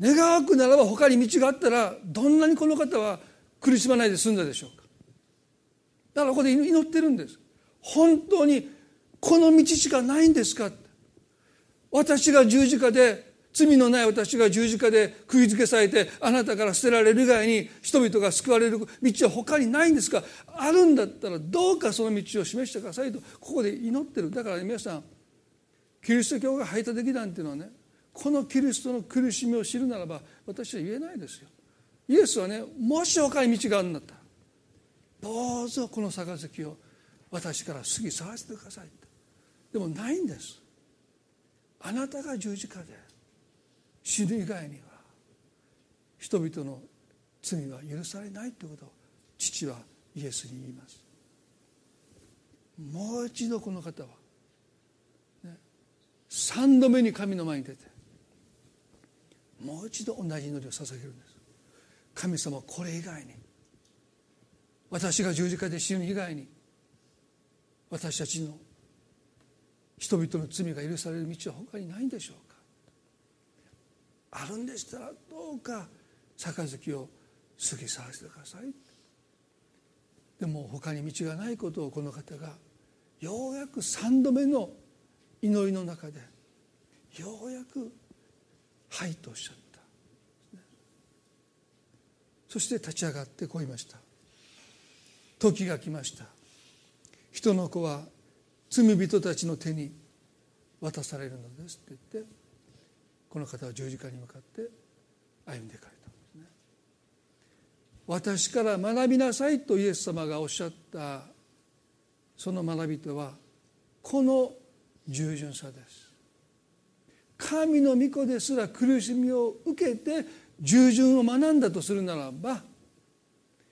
願わくならば他に道があったらどんなにこの方は苦しまないで済んだでしょうか。だからここで祈ってるんです。本当にこの道しかないんですかって、私が十字架で、罪のない私が十字架で釘付けされてあなたから捨てられる以外に人々が救われる道は他にないんですか。あるんだったらどうかその道を示してくださいとここで祈ってる。だから皆さん、キリスト教が排他的なんていうのはね、このキリストの苦しみを知るならば私は言えないですよ。イエスはね、もし他に道があるんだったらどうぞこの杯を私から過ぎ去らせてください。でもないんです。あなたが十字架で死ぬ以外には人々の罪は許されないということを父はイエスに言います。もう一度この方は、ね、三度目に神の前に出てもう一度同じ祈りを捧げるんです。神様、これ以外に、私が十字架で死ぬ以外に私たちの人々の罪が許される道は他にないんでしょうか。あるんでしたらどうか杯を過ぎ去らせてください。でも他に道がないことをこの方がようやくさんどめの祈りの中でようやくはいとおっしゃった。そして立ち上がってこう言いました。時が来ました。人の子は罪人たちの手に渡されるのですって言って、この方は十字架に向かって歩んでいかれたんですね。私から学びなさいとイエス様がおっしゃったその学びとはこの従順さです。神の御子ですら苦しみを受けて従順を学んだとするならば、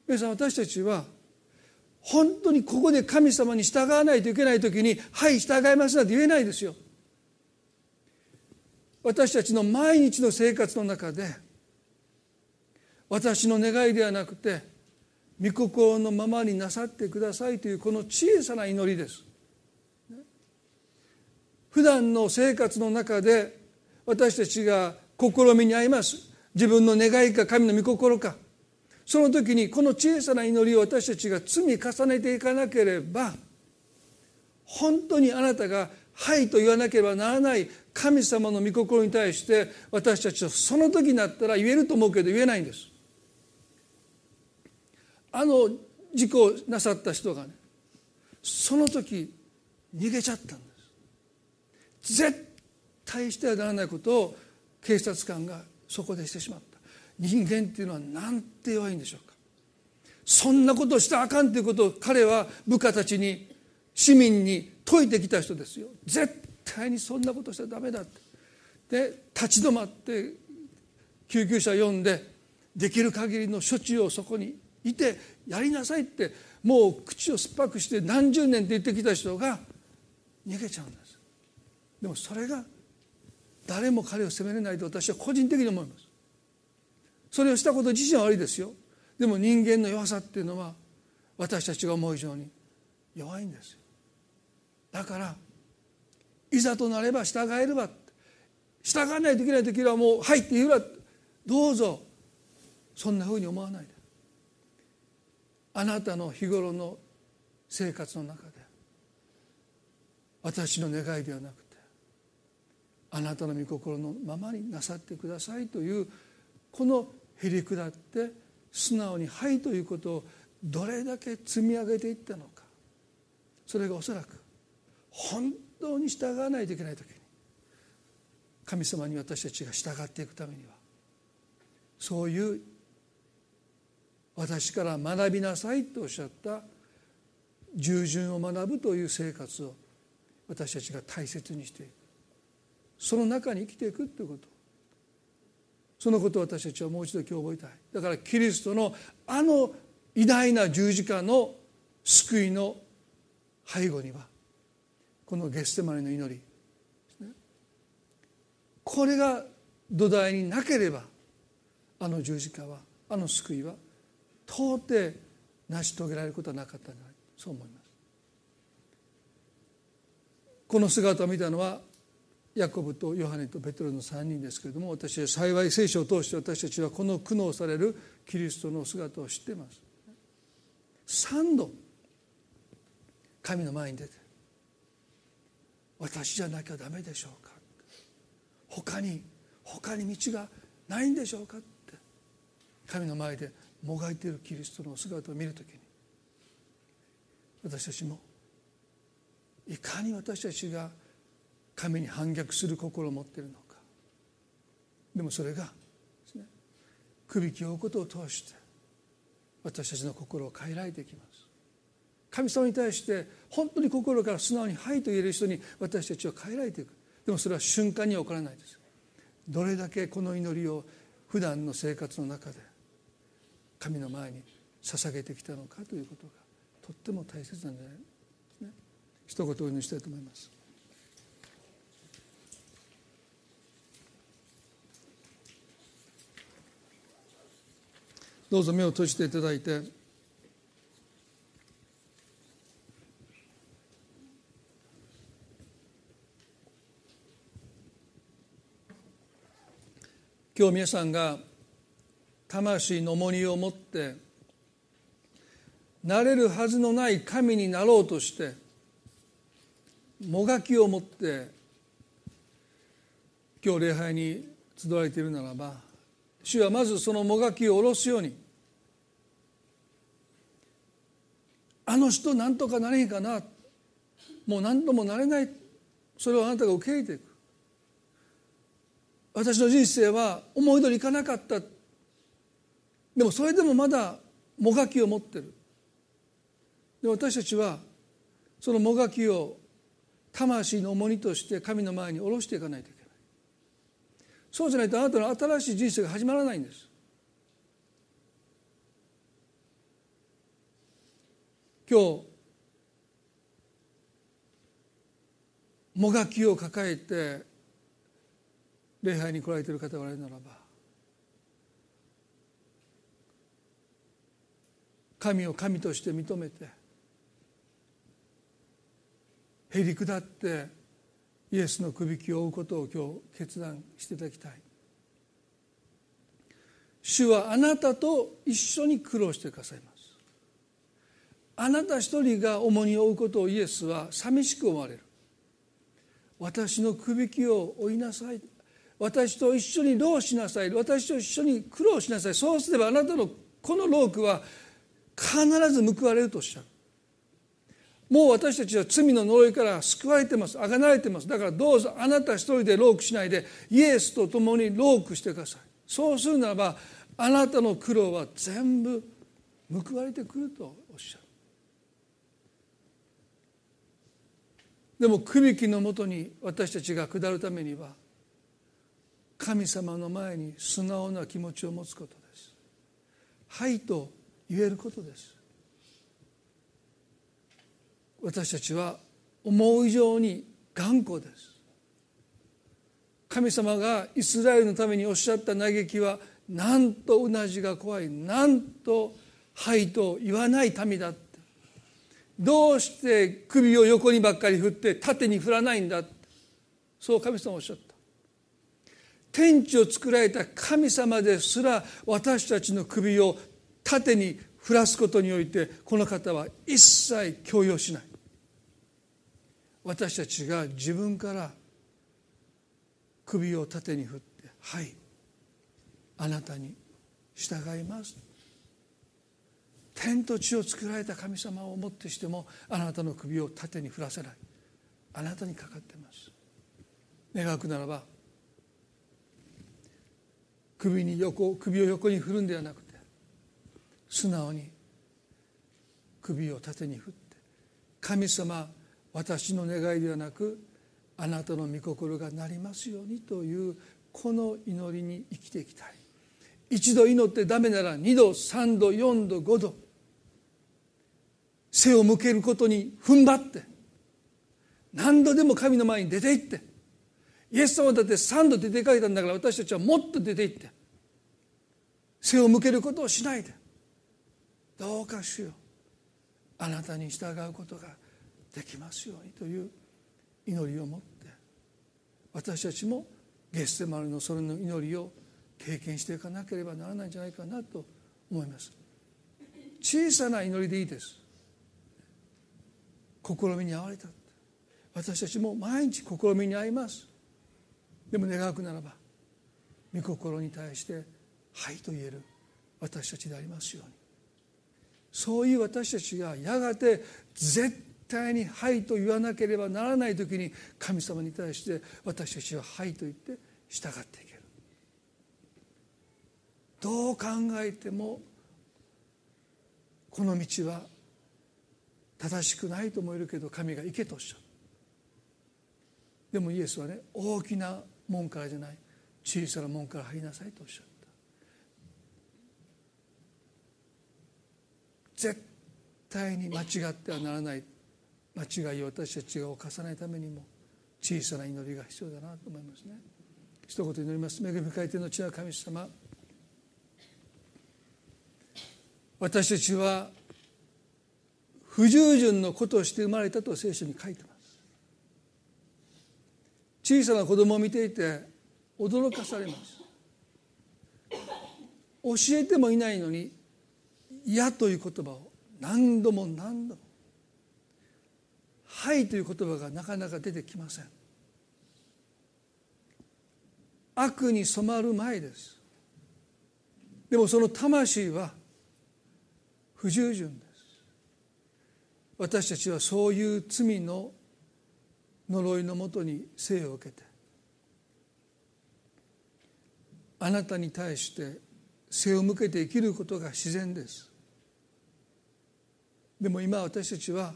皆さん、私たちは本当にここで神様に従わないといけないときに、はい従いますなんて言えないですよ。私たちの毎日の生活の中で、私の願いではなくて御心のままになさってくださいというこの小さな祈りです。普段の生活の中で私たちが試みに遭います。自分の願いか神の御心か、その時にこの小さな祈りを私たちが積み重ねていかなければ、本当にあなたがはいと言わなければならない神様の御心に対して私たちはその時になったら言えると思うけど言えないんです。あの事故をなさった人がね、その時逃げちゃったんです。絶対してはならないことを警察官がそこでしてしまった。人間っていうのはなんて弱いんでしょうか。そんなことをしてあかんということを彼は部下たちに、市民に説いてきた人ですよ。絶対にそんなことしたらダメだって。で、立ち止まって救急車呼んで、できる限りの処置をそこにいてやりなさいって、もう口を酸っぱくして何十年って言ってきた人が逃げちゃうんです。でもそれが、誰も彼を責めれないと私は個人的に思います。それをしたこと自身は悪いですよ。でも人間の弱さっていうのは私たちが思う以上に弱いんですよ。だからいざとなれば従えれば、従わないといけない時はもうはいって言うらどうぞ、そんなふうに思わないで、あなたの日頃の生活の中で私の願いではなくてあなたの御心のままになさってくださいという、このへりくだって素直にはいということをどれだけ積み上げていったのか、それがおそらく本当に従わないといけない時に神様に私たちが従っていくためには、そういう私から学びなさいとおっしゃった従順を学ぶという生活を私たちが大切にしていく、その中に生きていくということ、そのことを私たちはもう一度今日覚えたい。だからキリストのあの偉大な十字架の救いの背後にはこのゲッセマネの祈りですね。これが土台になければあの十字架は、あの救いは到底成し遂げられることはなかったんじゃない、そう思います。この姿を見たのはヤコブとヨハネとペトロのさんにんですけれども、私は幸い聖書を通して私たちはこの苦悩されるキリストの姿を知っています。さんど神の前に出て、私じゃなきゃダメでしょうか、他に他に道がないんでしょうかって神の前でもがいているキリストの姿を見るときに、私たちもいかに私たちが神に反逆する心を持っているのか、でもそれがですね、首輝くことを通して私たちの心を変えられていきます。神様に対して本当に心から素直にはいと言える人に私たちは変えられていく。でもそれは瞬間には起こらないです。どれだけこの祈りを普段の生活の中で神の前に捧げてきたのかということがとっても大切なんじゃないですね。一言お祈りしたいと思います。どうぞ目を閉じていただいて、今日皆さんが魂の重荷を持ってなれるはずのない神になろうとしてもがきを持って今日礼拝に集われているならば、主はまずそのもがきを下ろすように、あの人なんとかなれへんかな、もう何ともなれない、それをあなたが受け入れていく。私の人生は思い通りいかなかった、でもそれでもまだもがきを持ってる。で私たちはそのもがきを魂の重荷として神の前に下ろしていかないといけない。そうじゃないとあなたの新しい人生が始まらないんです。今日もがきを抱えて礼拝に来られている方がおられるならば、神を神として認めてへりくだってイエスの首輝きを負うことを今日決断していただきたい。主はあなたと一緒に苦労してくださいます。あなた一人が重荷を負うことをイエスは寂しく思われる。私の首輝きを負いなさい、私と一緒に労しなさい、私と一緒に苦労しなさい、そうすればあなたのこの労苦は必ず報われるとおっしゃる。もう私たちは罪の呪いから救われてます、あがなれてます。だからどうぞあなた一人で労苦しないでイエスと共に労苦してください。そうするならばあなたの苦労は全部報われてくるとおっしゃる。でも首輝きのもとに私たちが下るためには神様の前に素直な気持ちを持つことです。はいと言えることです。私たちは思う以上に頑固です。神様がイスラエルのためにおっしゃった嘆きは、なんとうなじが怖い、なんとはいと言わない民だって。どうして首を横にばっかり振って縦に振らないんだ、そう神様おっしゃった。天地を作られた神様ですら私たちの首を縦に振らすことにおいて、この方は一切強要しない。私たちが自分から首を縦に振って、はい、あなたに従います、天と地を作られた神様をもってしてもあなたの首を縦に振らせない、あなたにかかっています。願くならば首に横、首を横に振るんではなくて、素直に首を縦に振って、神様、私の願いではなくあなたの御心がなりますようにという、この祈りに生きていきたい。一度祈ってダメなら二度、三度、四度、五度背を向けることに踏ん張って、何度でも神の前に出て行って、イエス様だって三度出て行かれたんだから、私たちはもっと出て行って背を向けることをしないで、どうか主よ、あなたに従うことができますようにという祈りを持って、私たちもゲッセマネのそれの祈りを経験していかなければならないんじゃないかなと思います。小さな祈りでいいです。試みに遭われた、私たちも毎日試みに遭います。でも願うくならば御心に対してはいと言える私たちでありますように。そういう私たちがやがて絶対にはいと言わなければならない時に、神様に対して私たちははいと言って従っていける。どう考えてもこの道は正しくないと思えるけど、神が行けとおっしゃる。でもイエスはね、大きな門からじゃない、小さな門から入りなさいとおっしゃった。絶対に間違ってはならない、間違いを私たちが犯さないためにも小さな祈りが必要だなと思いますね。一言祈ります。恵み深い天の父なる神様、私たちは不従順のことをして生まれたと聖書に書いてます。小さな子供を見ていて驚かされます。教えてもいないのに嫌という言葉を何度も何度も、はいという言葉がなかなか出てきません。悪に染まる前です。でもその魂は不従順です。私たちはそういう罪の呪いのもとに生を受けて、あなたに対して背を向けて生きることが自然です。でも今私たちは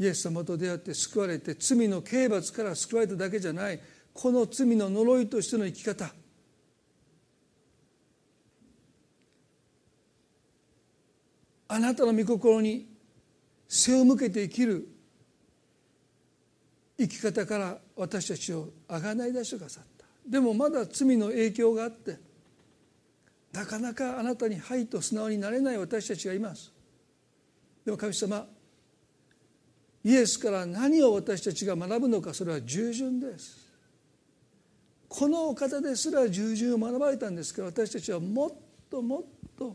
イエス様と出会って救われて、罪の刑罰から救われただけじゃない、この罪の呪いとしての生き方、あなたの御心に背を向けて生きる生き方から私たちをあがない出してくださった。でもまだ罪の影響があって、なかなかあなたにはいと素直になれない私たちがいます。でも神様、イエスから何を私たちが学ぶのか、それは従順です。このお方ですら従順を学ばれたんですから、私たちはもっともっと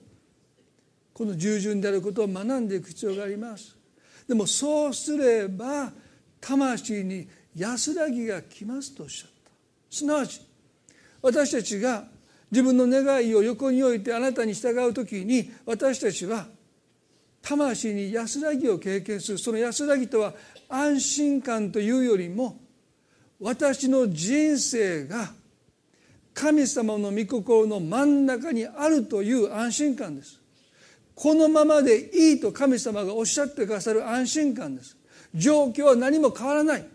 この従順であることを学んでいく必要があります。でもそうすれば魂に安らぎが来ますとおっしゃった。すなわち私たちが自分の願いを横に置いてあなたに従うときに、私たちは魂に安らぎを経験する。その安らぎとは安心感というよりも、私の人生が神様の御心の真ん中にあるという安心感です。このままでいいと神様がおっしゃってくださる安心感です。状況は何も変わらない。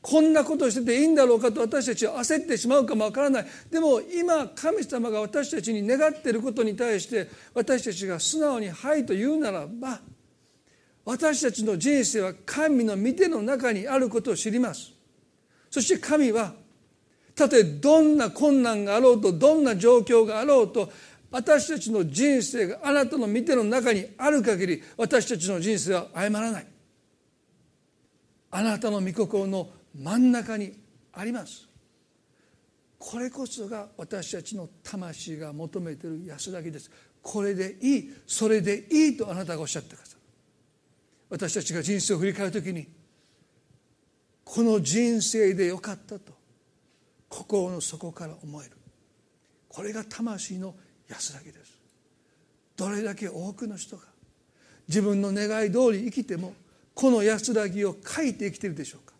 こんなことしてていいんだろうかと私たちは焦ってしまうかもわからない。でも今神様が私たちに願っていることに対して、私たちが素直にはいと言うならば、私たちの人生は神の御手の中にあることを知ります。そして神は、たとえどんな困難があろうと、どんな状況があろうと、私たちの人生があなたの見ての中にある限り、私たちの人生は誤らない。あなたの御心の真ん中にあります。これこそが私たちの魂が求めている安らぎです。これでいい、それでいいとあなたがおっしゃってください。私たちが人生を振り返るときに、この人生でよかったと心の底から思える、これが魂の安らぎです。どれだけ多くの人が自分の願い通り生きても、この安らぎを書いて生きているでしょうか。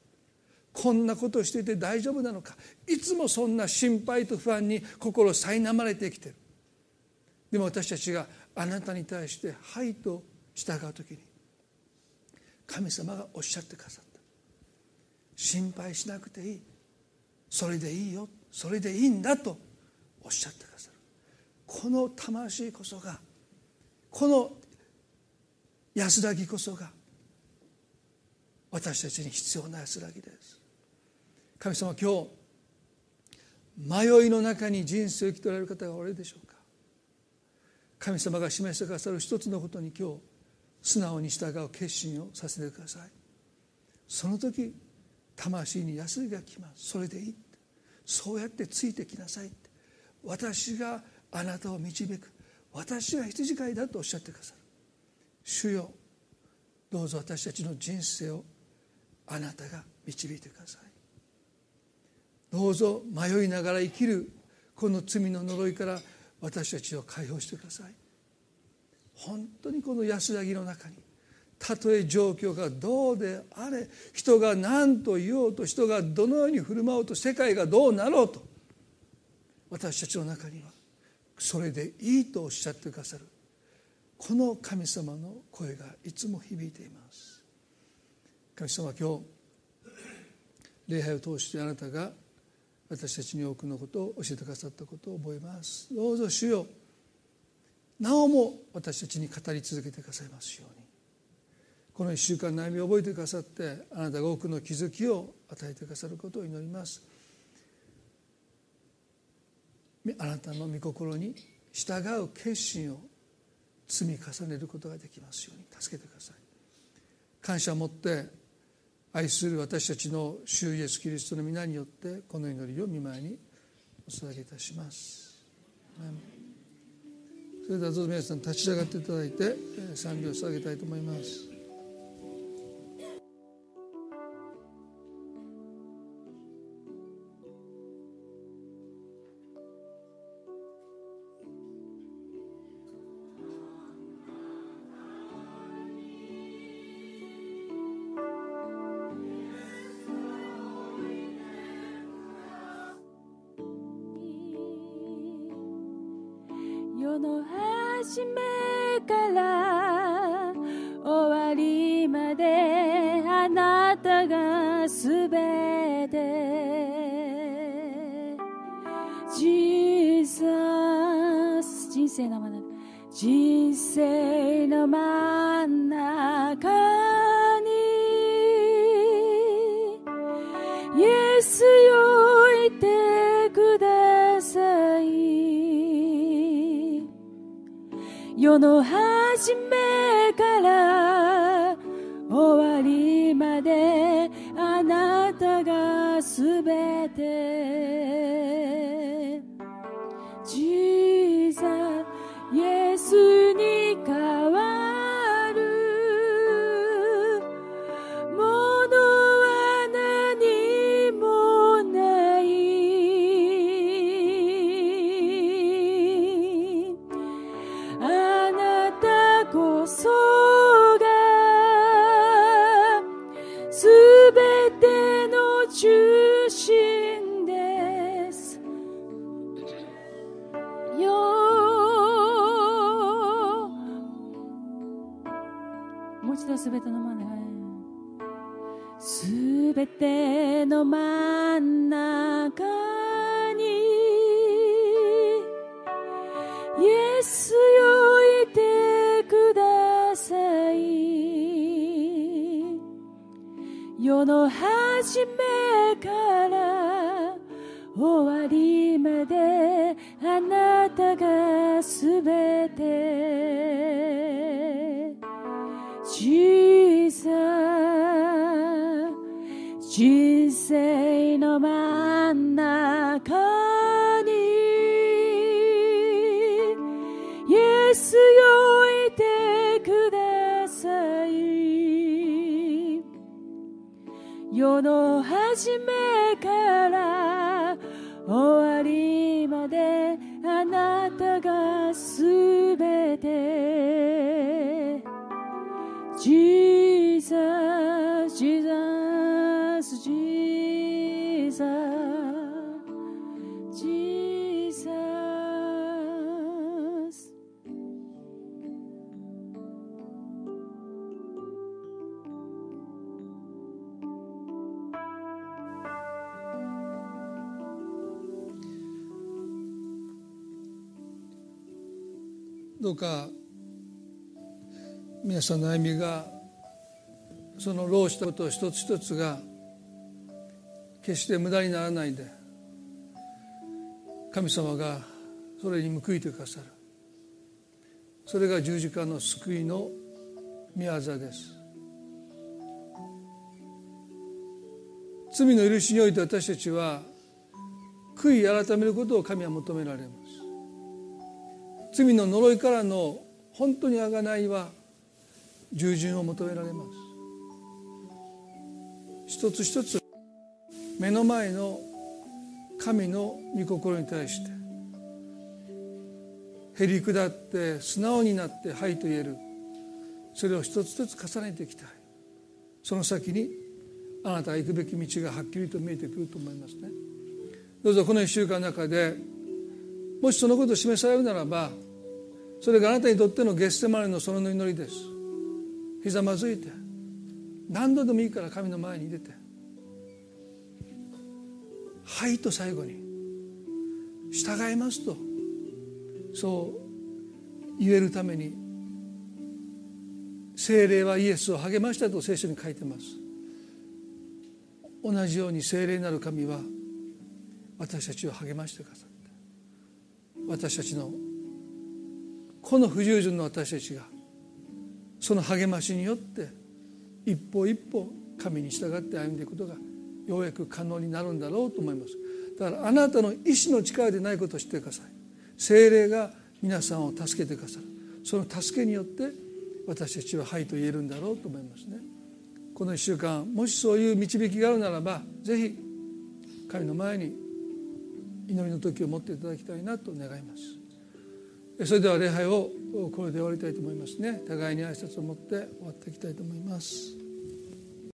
こんなことしていて大丈夫なのか、いつもそんな心配と不安に心を苛まれてきている。でも私たちがあなたに対してはいと従うときに、神様がおっしゃってくださった、心配しなくていい、それでいいよ、それでいいんだとおっしゃってくださる。この魂こそが、この安らぎこそが私たちに必要な安らぎです。神様、今日迷いの中に人生を生きておられる方がおられるでしょうか。神様が示してくださる一つのことに、今日素直に従う決心をさせてください。その時魂に安らぎが来ます。それでいい、そうやってついてきなさい、私があなたを導く、私が羊飼いだとおっしゃってくださる。主よ、どうぞ私たちの人生をあなたが導いてください。どうぞ迷いながら生きるこの罪の呪いから私たちを解放してください。本当にこの安らぎの中に、たとえ状況がどうであれ、人が何と言おうと、人がどのように振る舞おうと、世界がどうなろうと、私たちの中にはそれでいいとおっしゃってくださる、この神様の声がいつも響いています。神様、今日礼拝を通してあなたが私たちに多くのことを教えてくださったことを覚えます。どうぞ主よ、なおも私たちに語り続けてくださいますように。このいっしゅうかん悩みを覚えてくださって、あなたが多くの気づきを与えてくださることを祈ります。あなたの御心に従う決心を積み重ねることができますように助けてください。感謝を持って愛する私たちの主イエスキリストの皆によって、この祈りを御前にお捧げいたします。それではどうぞ皆さん立ち上がっていただいて、賛美を捧げたいと思います。世の初めから終わりまで、あなたがすべて。ジーザーイエスに変わるものは何もない。ああなたこそがすべての中心です。よもう一度すべての真ん中、すべての真ん中にイエスよいて世の初めから終わりまで、あなたがすべて、小さ人生の真ん中にイエスよいてください。世の初めから終わりまであなたがすべて、ジーザスジーザスジーザスジーザス。どうか皆さんの歩みが、その労したこと一つ一つが決して無駄にならないで、神様がそれに報いてくださる。それが十字架の救いの御業です。罪の許しにおいて私たちは悔い改めることを神は求められます。罪の呪いからの本当に贖いは従順を求められます。一つ一つ目の前の神の御心に対してへり下って素直になってはいと言える、それを一つ一つ重ねていきたい。その先にあなたが行くべき道がはっきりと見えてくると思いますね。どうぞこのいっしゅうかんの中で、もしそのことを示されるならば、それがあなたにとってのゲッセマネの園の祈りです。ひざまずいて、何度でもいいから神の前に出て、はいと最後に従いますとそう言えるために、聖霊はイエスを励ましたと聖書に書いてます。同じように聖霊なる神は私たちを励ましてくださって、私たちのこの不従順の私たちがその励ましによって一歩一歩神に従って歩んでいくことがようやく可能になるんだろうと思います。だからあなたの意志の力でないことを知ってください。聖霊が皆さんを助けてくださる。その助けによって私たちははいと言えるんだろうと思いますね。このいっしゅうかん、もしそういう導きがあるならば、ぜひ神の前に祈りの時を持っていただきたいなと願います。それでは礼拝をこれで終わりたいと思いますね。互いに挨拶を持って終わっていきたいと思います。